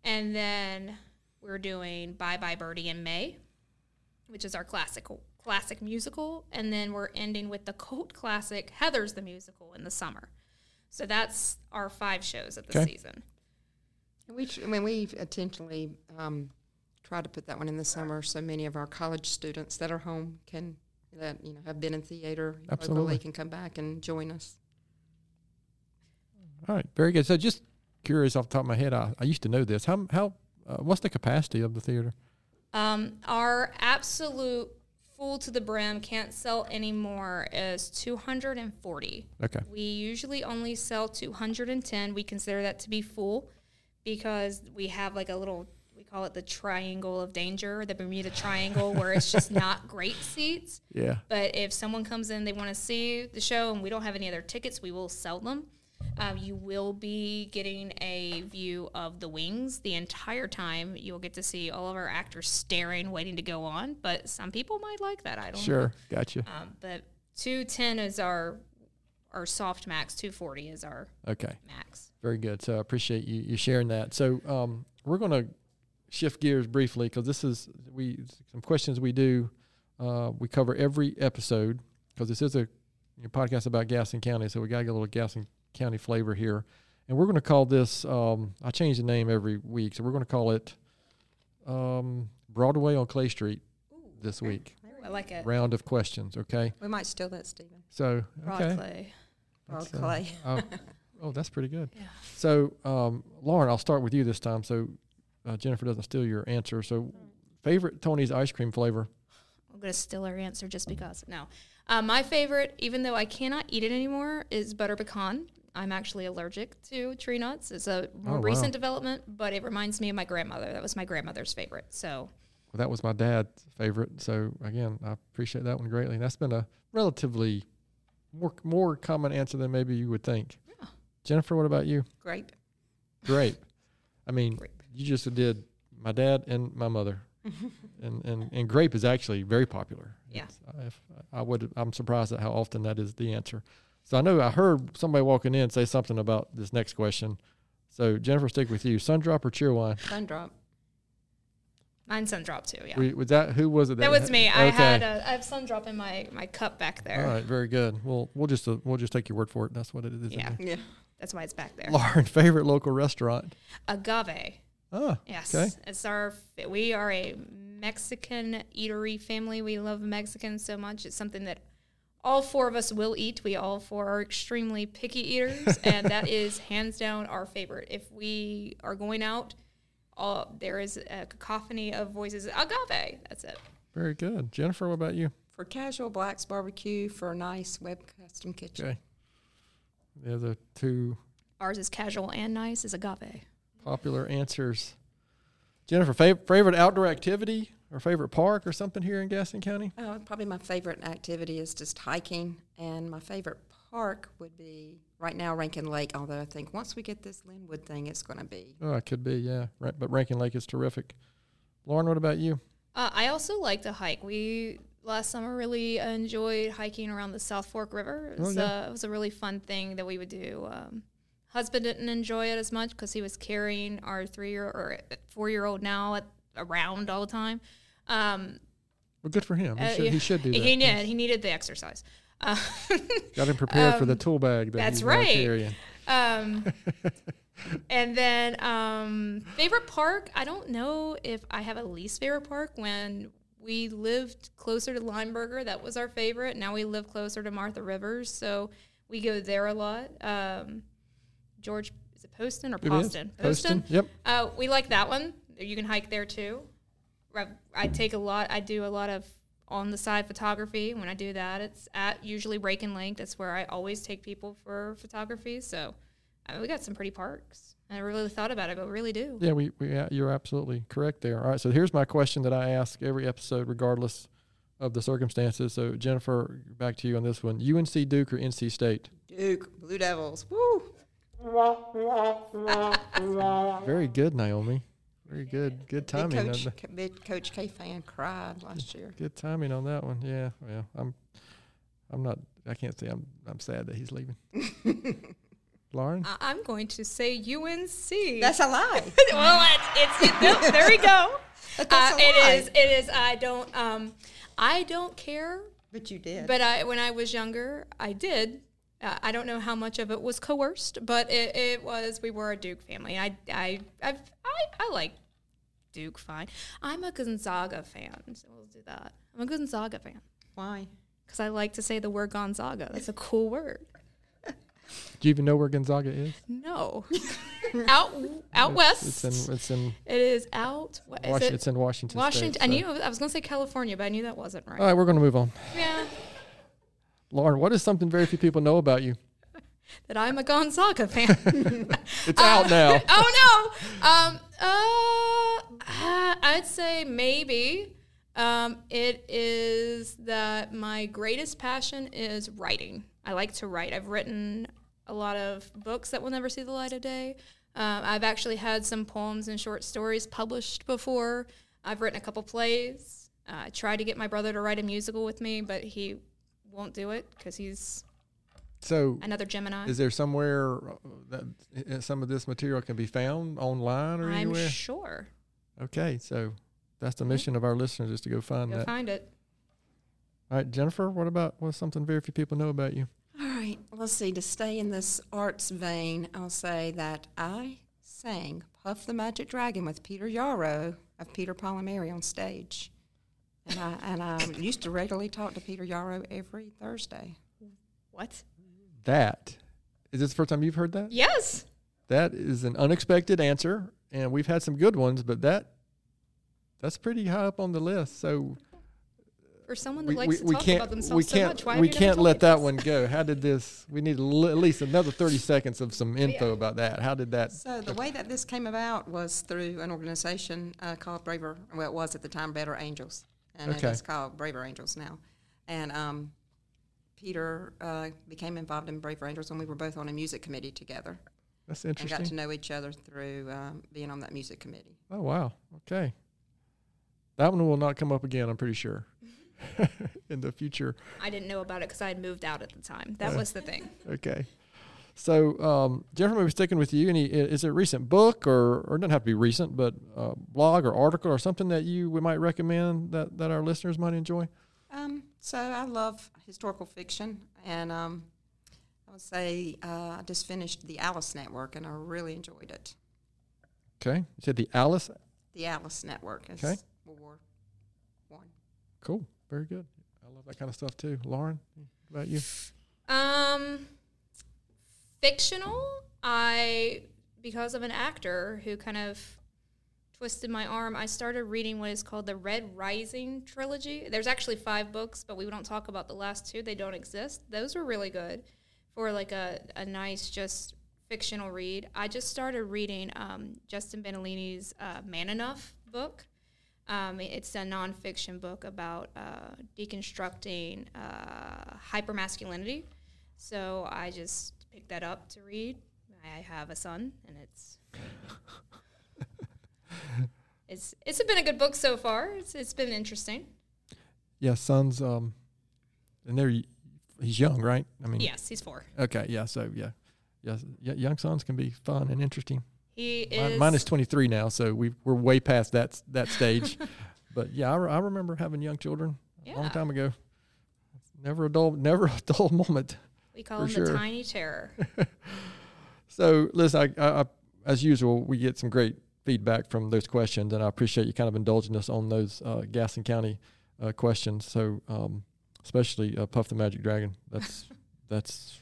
And then we're doing Bye Bye Birdie in May, which is our classical classic musical. And then we're ending with the cult classic Heathers the Musical in the summer. So that's our five shows of the okay. season. We, I mean, we've intentionally um, tried to put that one in the summer, so many of our college students that are home can, that you know, have been in theater Absolutely. locally, can come back and join us. All right, very good. So just curious, off the top of my head, I, I used to know this. How how uh, what's the capacity of the theater? Um, our absolute full to the brim, can't sell anymore, is two hundred forty. Okay. We usually only sell two hundred ten. We consider that to be full because we have like a little, we call it the triangle of danger, the Bermuda Triangle, where it's just not great seats. Yeah. But if someone comes in, they want to see the show and we don't have any other tickets, we will sell them. Um, you will be getting a view of the wings the entire time. You'll get to see all of our actors staring, waiting to go on. But some people might like that. I don't sure. know. Sure, gotcha. Um, but two ten is our our soft max. two forty is our okay. max. Very good. So I appreciate you, you sharing that. So um, we're going to shift gears briefly because this is we some questions we do. Uh, we cover every episode because this is a you know, podcast about Gaston County, so we got to get a little Gaston County flavor here, and we're going to call this um I change the name every week, so we're going to call it um Broadway on Clay Street. Ooh, this okay. week I like it. Round of questions. Okay, we might steal that, Stephen. So okay. Broad Clay. Uh, oh, that's pretty good. Yeah. So um Lauren, I'll start with you this time, so uh, Jennifer doesn't steal your answer. So favorite Tony's ice cream flavor? I'm going to steal her answer just because. No, uh, my favorite, even though I cannot eat it anymore, is butter pecan. I'm actually allergic to tree nuts. It's a more oh, recent wow. development, but it reminds me of my grandmother. That was my grandmother's favorite. So, well, that was my dad's favorite. So, again, I appreciate that one greatly. And that's been a relatively more more common answer than maybe you would think. Yeah. Jennifer, what about you? Grape. Grape. I mean, grape. You just did my dad and my mother. and, and and grape is actually very popular. Yeah. If I would, I'm surprised at how often that is the answer. So I know I heard somebody walking in say something about this next question. So, Jennifer, stick with you. Sundrop or Cheerwine? Sundrop. Mine's Sundrop, too, yeah. You, was that, who was it? That, that was had, me. Okay. I had a, I have Sundrop in my, my cup back there. All right, very good. Well, we'll just uh, we'll just take your word for it. That's what it is. Yeah, yeah. That's why it's back there. Lauren, favorite local restaurant? Agave. Oh, yes. Okay. It's our, we are a Mexican eatery family. We love Mexicans so much. It's something that all four of us will eat. We all four are extremely picky eaters, and that is hands down our favorite. If we are going out, all, there is a cacophony of voices. Agave, that's it. Very good. Jennifer, what about you? For casual, Black's Barbecue. For a nice, Webb Custom Kitchen. Okay. The other two. Ours is casual and nice is agave. Popular answers. Jennifer, fav- favorite outdoor activity or favorite park or something here in Gaston County? Oh, probably my favorite activity is just hiking, and my favorite park would be right now Rankin Lake, although I think once we get this Linwood thing, it's going to be. Oh, it could be, yeah. Right, but Rankin Lake is terrific. Lauren, what about you? Uh, I also like to hike. We last summer really enjoyed hiking around the South Fork River. It was, oh, yeah. uh, it was a really fun thing that we would do. Um, husband didn't enjoy it as much because he was carrying our three-year or four-year-old now at, around all the time. Um, well, good for him. He, uh, should, yeah. he should do that. He needed, he needed the exercise. Uh, Got him prepared um, for the tool bag that that's he's right. carrying. Um, and then um, favorite park, I don't know if I have a least favorite park. When we lived closer to Lineberger, that was our favorite. Now we live closer to Martha Rivers, so we go there a lot. Um, George, is it Poston or Poston? Poston, Poston, yep. Uh, we like that one. You can hike there too. I, I take a lot, I do a lot of on-the-side photography. When I do that, it's at usually Rankin Lake. That's where I always take people for photography. So I mean, we got some pretty parks. I really thought about it, but really do. Yeah, we, we you're absolutely correct there. All right, so here's my question that I ask every episode regardless of the circumstances. So, Jennifer, back to you on this one. U N C Duke or N C State? Duke, Blue Devils. Woo! Very good, Naomi. Very good. Good timing. Big Coach, on big Coach K fan cried last year. Good timing on that one. Yeah. Well, I'm. I'm not. I can't say. I'm. I'm sad that he's leaving. Lauren, I'm going to say U N C. That's a lie. Well, it's, it's no, there we go. But that's uh, a lie. It is. It is. I don't. Um, I don't care. But you did. But I, when I was younger, I did. Uh, I don't know how much of it was coerced, but it, it was. We were a Duke family. I, I, I've, I, I like Duke fine. I'm a Gonzaga fan, so we'll do that. I'm a Gonzaga fan. Why? Because I like to say the word Gonzaga. That's a cool word. Do you even know where Gonzaga is? No. out out it's, west. It's in. It's in. It is out. What, Was- is it? It's in Washington. Washington. State, so. I knew. I was going to say California, but I knew that wasn't right. All right, we're going to move on. Yeah. Lauren, what is something very few people know about you? That I'm a Gonzaga fan. It's uh, out now. Oh, no. Um, uh, I'd say maybe um, it is that my greatest passion is writing. I like to write. I've written a lot of books that will never see the light of day. Um, I've actually had some poems and short stories published before. I've written a couple plays. Uh, I tried to get my brother to write a musical with me, but he won't do it because he's so another Gemini. Is there somewhere that some of this material can be found online or I'm anywhere? I'm sure. Okay, so that's the mission mm-hmm. of our listeners is to go find go that. Go find it. All right, Jennifer, what about what's something very few people know about you? All right, let's see. To stay in this arts vein, I'll say that I sang Puff the Magic Dragon with Peter Yarrow of Peter Palmieri on stage. And I, and I used to regularly talk to Peter Yarrow every Thursday. What? That. Is this the first time you've heard that? Yes. That is an unexpected answer, and we've had some good ones, but that that's pretty high up on the list, so... Or someone that we, likes we, to talk about themselves so much. Why we can't let that one go. How did this? We need l- at least another thirty seconds of some info yeah. about that. How did that? So the way that this came about was through an organization uh, called Braver. Well, it was at the time Braver Angels, and okay. it's called Braver Angels now. And um, Peter uh, became involved in Braver Angels, and we were both on a music committee together. That's interesting. And got to know each other through um, being on that music committee. Oh wow! Okay, that one will not come up again. I'm pretty sure. In the future. I didn't know about it because I had moved out at the time. That uh, was the thing. Okay. So, um, Jennifer, maybe sticking with you, any, is it a recent book or, or it doesn't have to be recent, but uh, blog or article or something that you we might recommend that, that our listeners might enjoy? Um, so I love historical fiction, and um, I would say uh, I just finished The Alice Network, and I really enjoyed it. Okay. You said The Alice? The Alice Network. It's okay. World War One. Cool. Very good. I love that kind of stuff, too. Lauren, about you? Um, fictional. I, because of an actor who kind of twisted my arm, I started reading what is called the Red Rising trilogy. There's actually five books, but we don't talk about the last two. They don't exist. Those were really good for like a, a nice just fictional read. I just started reading um, Justin Benellini's uh, Man Enough book. Um, it's a nonfiction book about uh, deconstructing uh, hypermasculinity. So I just picked that up to read. I have a son, and it's it's it's been a good book so far. It's it's been interesting. Yeah, son's um, and there he's young, right? I mean, yes, he's four. Okay, yeah, so yeah, yes, yeah, young sons can be fun and interesting. He mine, is. Mine is twenty-three now, so we we're way past that that stage. But yeah, I, re- I remember having young children a yeah. long time ago. Never a dull, never a dull moment. We call him sure. the tiny terror. So, listen, I, I, I, as usual, we get some great feedback from those questions, and I appreciate you kind of indulging us on those uh, Gaston County uh, questions. So, um, especially uh, Puff the Magic Dragon. That's that's.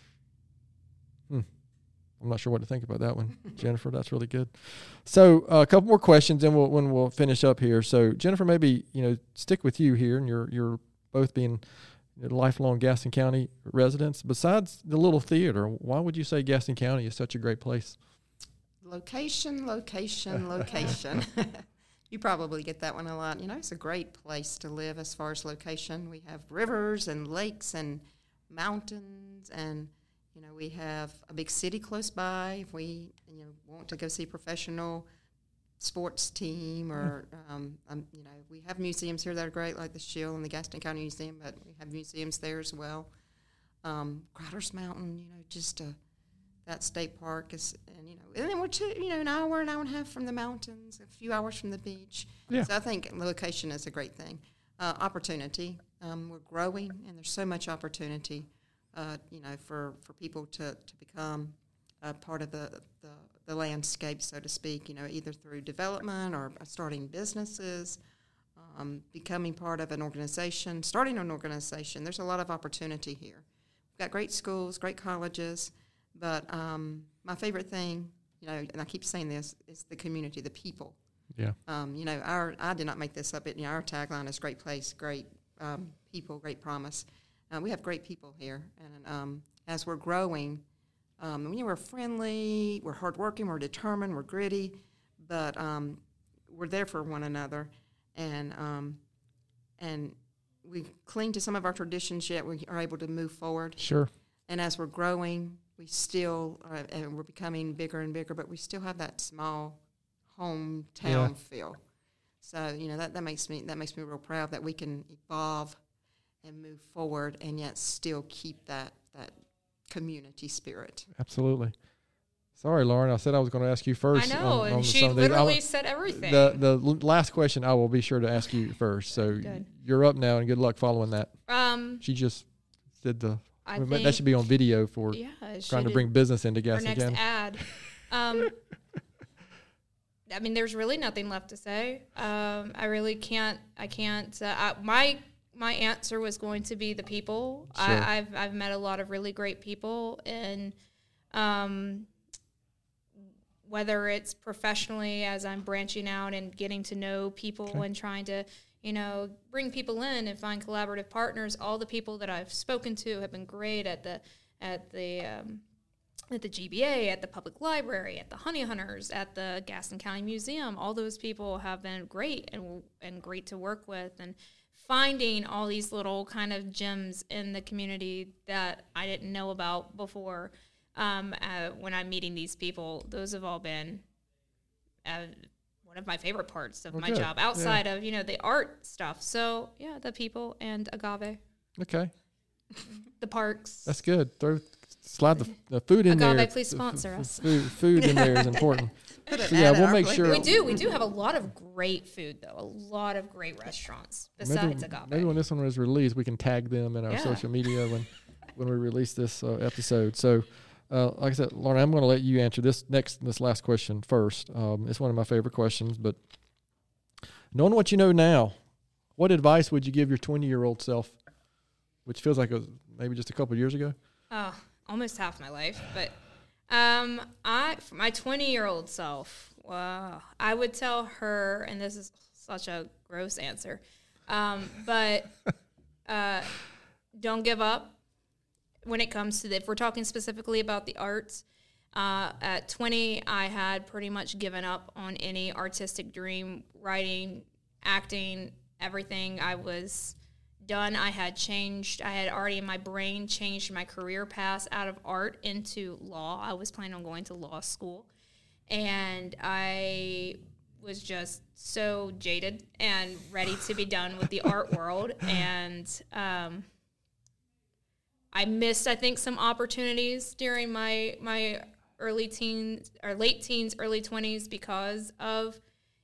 Hmm. I'm not sure what to think about that one, Jennifer. That's really good. So, uh, a couple more questions, and we'll when we'll finish up here. So, Jennifer, maybe you know, stick with you here, and you're you're both being lifelong Gaston County residents. Besides the Little Theater, why would you say Gaston County is such a great place? Location, location, location. You probably get that one a lot. You know, it's a great place to live as far as location. We have rivers and lakes and mountains, and, you know, we have a big city close by. If we, you know, want to go see a professional sports team, or um, um, you know, we have museums here that are great, like the Shill and the Gaston County Museum, but we have museums there as well. Um, Crowder's Mountain, you know, just uh, that state park is, and you know, and then we're two, you know, an hour, an hour and a half from the mountains, a few hours from the beach. Yeah. So I think location is a great thing. Uh, opportunity, um, we're growing, and there's so much opportunity, uh, you know, for, for people to to become a part of the the. the landscape, so to speak, you know, either through development or starting businesses, um, becoming part of an organization, starting an organization. There's a lot of opportunity here. We've got great schools, great colleges, but um, my favorite thing, you know, and I keep saying this, is the community, the people. Yeah. Um, you know, our I did not make this up. It, you know, our tagline is great place, great um, people, great promise. Uh, we have great people here, and um, as we're growing, Um, you know, we're friendly, we're hardworking, we're determined, we're gritty, but um, we're there for one another, and um, and we cling to some of our traditions, yet we are able to move forward. Sure. And as we're growing, we still uh, and we're becoming bigger and bigger, but we still have that small hometown yeah. feel. So you know that, that makes me that makes me real proud that we can evolve and move forward, and yet still keep that that. community spirit. Absolutely. Sorry, Lauren, I said I was going to ask you first. I know, on, and on she literally said everything. The the last question I will be sure to ask you first. So good. You're up now, and good luck following that. Um, she just did the. I think that should be on video for yeah, trying to bring business into Gaston. Our next again. ad. Um, I mean, there's really nothing left to say. Um, I really can't. I can't. Uh, I, my. My answer was going to be the people. Sure. I, I've I've met a lot of really great people, and um, whether it's professionally as I'm branching out and getting to know people okay. and trying to, you know, bring people in and find collaborative partners, all the people that I've spoken to have been great at the at the um, at the G B A, at the public library, at the Honey Hunters, at the Gaston County Museum. All those people have been great and and great to work with, and finding all these little kind of gems in the community that I didn't know about before um, uh, when I'm meeting these people. Those have all been uh, one of my favorite parts of okay. my job outside yeah. of, you know, the art stuff. So, yeah, the people and agave. Okay. The parks. That's good. Throw, slide the, the food in agave, there. Agave, please sponsor f- us. Food, food in there is important. So yeah, we'll make sure. We do. We do have a lot of great food, though. A lot of great restaurants besides maybe, agave. Maybe when this one is released, we can tag them in our yeah. social media when, when we release this uh, episode. So, uh, like I said, Lauren, I'm going to let you answer this next, this last question first. Um, it's one of my favorite questions, but knowing what you know now, what advice would you give your twenty-year-old self? which feels like it was maybe just a couple of years ago. Oh, almost half my life. But um, I, for my twenty-year-old self, wow, I would tell her, and this is such a gross answer, um, but uh, don't give up when it comes to the, if we're talking specifically about the arts. Uh, at twenty, I had pretty much given up on any artistic dream, writing, acting, everything. I was done. I had changed. I had already in my brain changed my career path out of art into law. I was planning on going to law school. And I was just so jaded and ready to be done with the art world. And um, I missed, I think, some opportunities during my my early teens, or late teens, early twenties, because of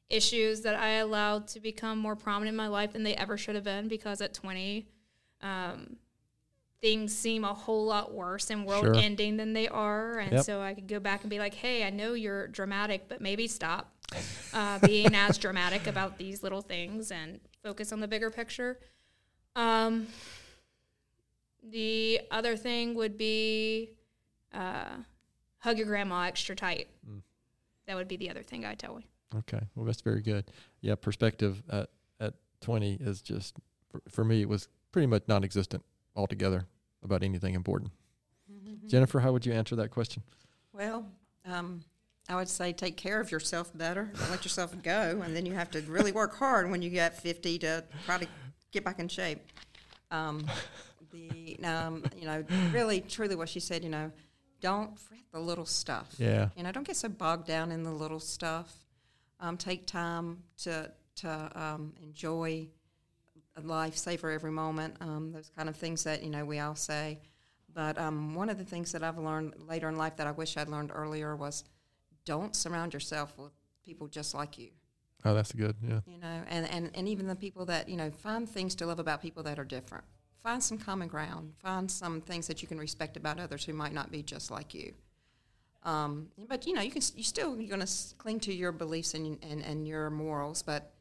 issues that I allowed to become more prominent in my life than they ever should have been, because at twenty, um, things seem a whole lot worse and world-ending sure. than they are. And yep. so I could go back and be like, hey, I know you're dramatic, but maybe stop uh, being as dramatic about these little things and focus on the bigger picture. Um, the other thing would be uh, hug your grandma extra tight. Mm. That would be the other thing I'd tell you. Okay. Well, that's very good. Yeah, perspective at, at twenty is just, for, for me, it was pretty much non-existent altogether about anything important. Mm-hmm. Jennifer, how would you answer that question? Well, um, I would say take care of yourself better. Don't let yourself go, and then you have to really work hard when you get fifty to try to get back in shape. Um, the um, you know, really, truly what she said, you know, don't fret the little stuff. Yeah. You know, don't get so bogged down in the little stuff. Um, take time to to um, enjoy life, savor every moment, um, those kind of things that, you know, we all say. But um, one of the things that I've learned later in life that I wish I'd learned earlier was don't surround yourself with people just like you. Oh, that's good, yeah. You know, and, and, and even the people that, you know, find things to love about people that are different. Find some common ground. Find some things that you can respect about others who might not be just like you. Um, but, you know, you can you still you're going to cling to your beliefs and, and, and your morals, but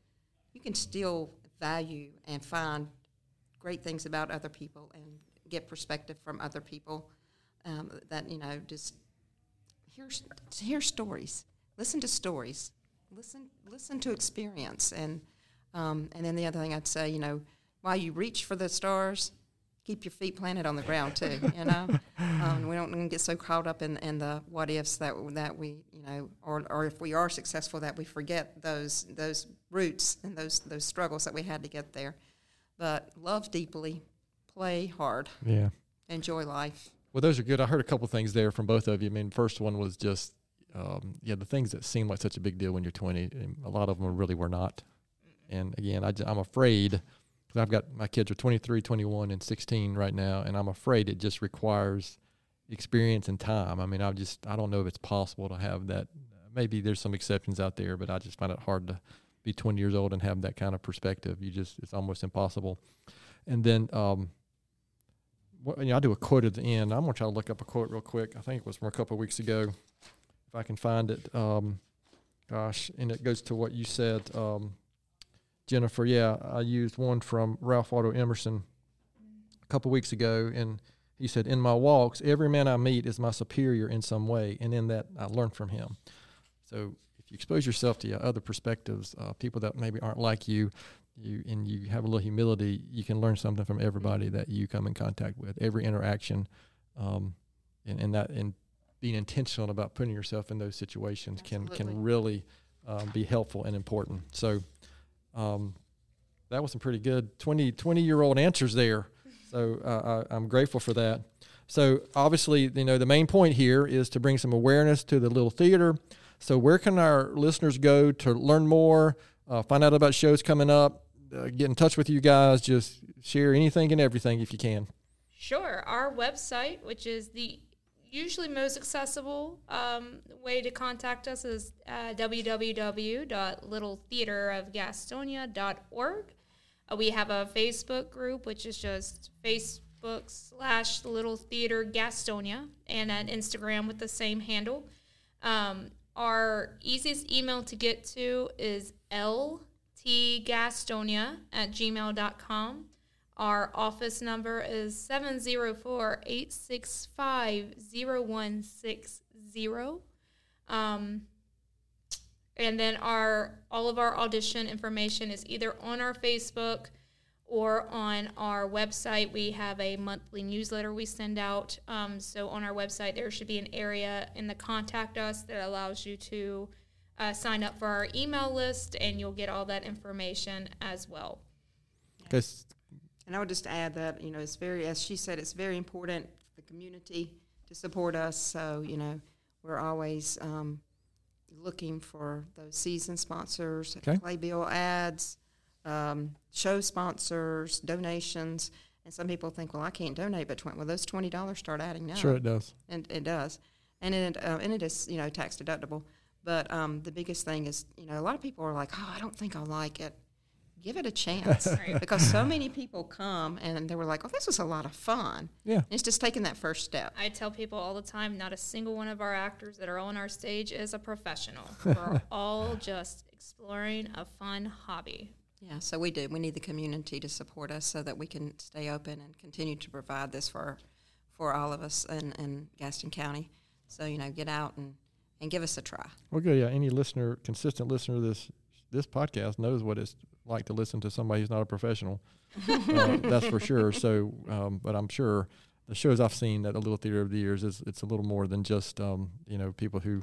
you can still value and find great things about other people and get perspective from other people um, that, you know, just hear, hear stories. Listen to stories. Listen listen to experience. And, um, and then the other thing I'd say, you know, while you reach for the stars, keep your feet planted on the ground too, you know. Um, we don't get so caught up in, in the what ifs that that we, you know, or or if we are successful, that we forget those those roots and those those struggles that we had to get there. But love deeply, play hard, yeah, enjoy life. Well, those are good. I heard a couple things there from both of you. I mean, first one was just um, yeah, the things that seem like such a big deal when you're twenty. A lot of them really were not. And again, I, I'm afraid. Because I've got, my kids are twenty-three, twenty-one, and sixteen right now, and I'm afraid it just requires experience and time. I mean, I just, I don't know if it's possible to have that. Maybe there's some exceptions out there, but I just find it hard to be twenty years old and have that kind of perspective. You just, it's almost impossible. And then, um, what, you know, I do a quote at the end. I'm going to try to look up a quote real quick. I think it was from a couple of weeks ago, if I can find it. Um, gosh, and it goes to what you said, um, Jennifer, yeah, I used one from Ralph Waldo Emerson a couple weeks ago, and he said, in my walks, every man I meet is my superior in some way, and in that I learn from him. So if you expose yourself to your other perspectives, uh, people that maybe aren't like you, you, and you have a little humility, you can learn something from everybody that you come in contact with, every interaction, um, and, and that and being intentional about putting yourself in those situations can, can really um, be helpful and important. So Um, that was some pretty good twenty, twenty-year-old answers there. So uh, I, I'm grateful for that. So obviously, you know, the main point here is to bring some awareness to the Little Theater. So where can our listeners go to learn more, uh, find out about shows coming up, uh, get in touch with you guys, just share anything and everything if you can? Sure. Our website, which is the usually most accessible um, way to contact us, is uh, w w w dot little theater of gastonia dot org. Uh, we have a Facebook group, which is just Facebook slash Little Theater Gastonia, and an Instagram with the same handle. Um, our easiest email to get to is l t gastonia at gmail dot com. Our office number is seven zero four, eight six five, zero one six zero. Um, and then our all of our audition information is either on our Facebook or on our website. We have a monthly newsletter we send out. Um, so on our website, there should be an area in the Contact Us that allows you to uh, sign up for our email list, and you'll get all that information as well. Yes. And I would just add that, you know, it's very, as she said, it's very important for the community to support us. So, you know, we're always um, looking for those season sponsors, okay. playbill ads, um, show sponsors, donations. And some people think, well, I can't donate, but tw- well, those twenty dollars start adding now. Sure, it does. And it does. And it, uh, and it is, you know, tax deductible. But um, the biggest thing is, you know, a lot of people are like, oh, I don't think I'll like it. Give it a chance, right. because so many people come and they were like, oh, this was a lot of fun. Yeah. And it's just taking that first step. I tell people all the time, not a single one of our actors that are on our stage is a professional. We're all just exploring a fun hobby. Yeah, so we do. We need the community to support us so that we can stay open and continue to provide this for for all of us in, in Gaston County. So, you know, get out and, and give us a try. Well, good. Yeah, any listener, consistent listener to this, this podcast knows what it's like to listen to somebody who's not a professional. Uh, that's for sure. So, um, but I'm sure the shows I've seen at the Little Theater of the Years is it's a little more than just, um, you know, people who,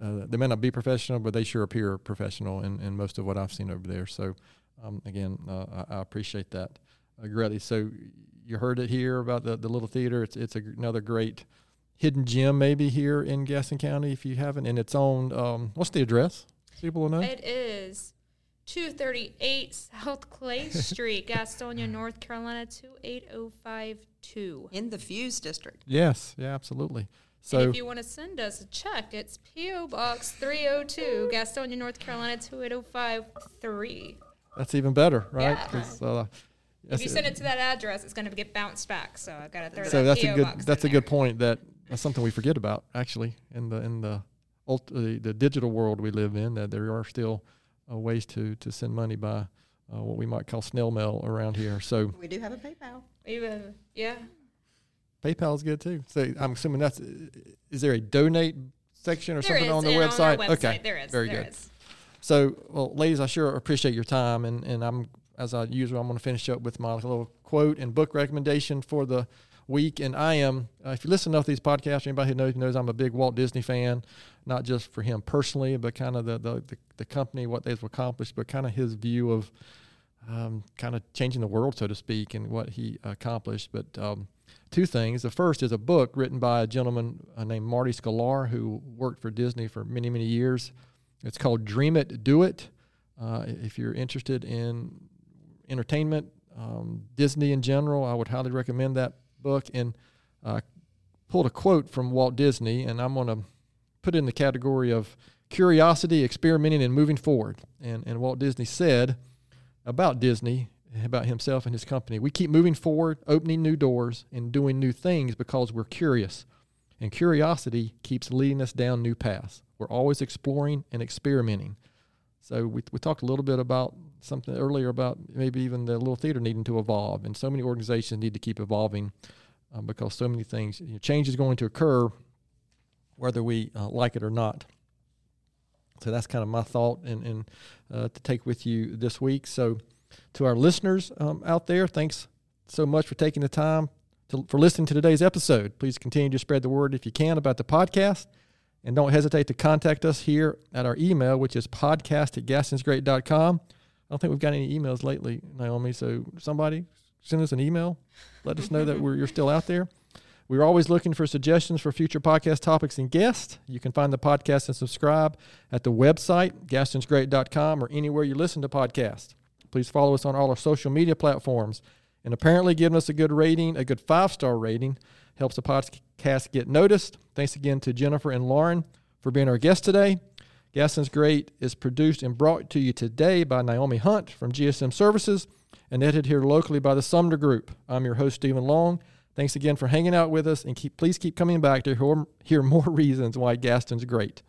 uh, they may not be professional, but they sure appear professional in, in most of what I've seen over there. So, um, again, uh, I, I appreciate that uh, greatly. So you heard it here about the, the Little Theater. It's, it's a, another great hidden gem maybe here in Gaston County, if you haven't, and it's on, um, what's the address? People will know. It is two thirty-eight South Clay Street, Gastonia, North Carolina, two eight oh five two. In the Fuse District. Yes, yeah, absolutely. So and if you want to send us a check, it's P O Box three oh two, Gastonia, North Carolina, two eight oh five three. That's even better, right? Yeah. Uh, if you send it to that address, it's going to get bounced back, so I've got to throw so that that's P O a good, box that's in a there. Good point. That, that's something we forget about, actually, in the, in the, ult- the, the digital world we live in, that there are still... Uh, ways to, to send money by uh, what we might call snail mail around here. So we do have a PayPal. Even yeah, PayPal is good too. So I'm assuming that's is there a donate section or there something is, on the website? On our website? Okay, there is. Very there good. Is. So, well, ladies, I sure appreciate your time, and, and I'm as I usually I'm going to finish up with my little quote and book recommendation for the week. And I am, uh, if you listen to these podcasts, anybody who knows knows I'm a big Walt Disney fan, not just for him personally, but kind of the the, the, the company, what they've accomplished, but kind of his view of um, kind of changing the world, so to speak, and what he accomplished. But um, two things. The first is a book written by a gentleman named Marty Sklar, who worked for Disney for many, many years. It's called Dream It, Do It. Uh, if you're interested in entertainment, um, Disney in general, I would highly recommend that book, and uh, pulled a quote from Walt Disney, and I'm going to put it in the category of curiosity, experimenting, and moving forward. And, and Walt Disney said about Disney, about himself and his company, we keep moving forward, opening new doors, and doing new things because we're curious. And curiosity keeps leading us down new paths. We're always exploring and experimenting. So we we talked a little bit about something earlier about maybe even the Little Theater needing to evolve, and so many organizations need to keep evolving um, because so many things, you know, change is going to occur whether we uh, like it or not. So that's kind of my thought and, and uh, to take with you this week. So to our listeners um, out there, thanks so much for taking the time to, for listening to today's episode. Please continue to spread the word if you can about the podcast. And don't hesitate to contact us here at our email, which is podcast at gastons great dot com. I don't think we've got any emails lately, Naomi. So somebody send us an email. Let us know that we're, you're still out there. We're always looking for suggestions for future podcast topics and guests. You can find the podcast and subscribe at the website, gastons great dot com, or anywhere you listen to podcasts. Please follow us on all our social media platforms. And apparently giving us a good rating, a good five-star rating, helps the podcast get noticed. Thanks again to Jennifer and Lauren for being our guests today. Gaston's Great is produced and brought to you today by Naomi Hunt from G S M Services and edited here locally by the Sumner Group. I'm your host, Stephen Long. Thanks again for hanging out with us, and keep, please keep coming back to hear, hear more reasons why Gaston's Great.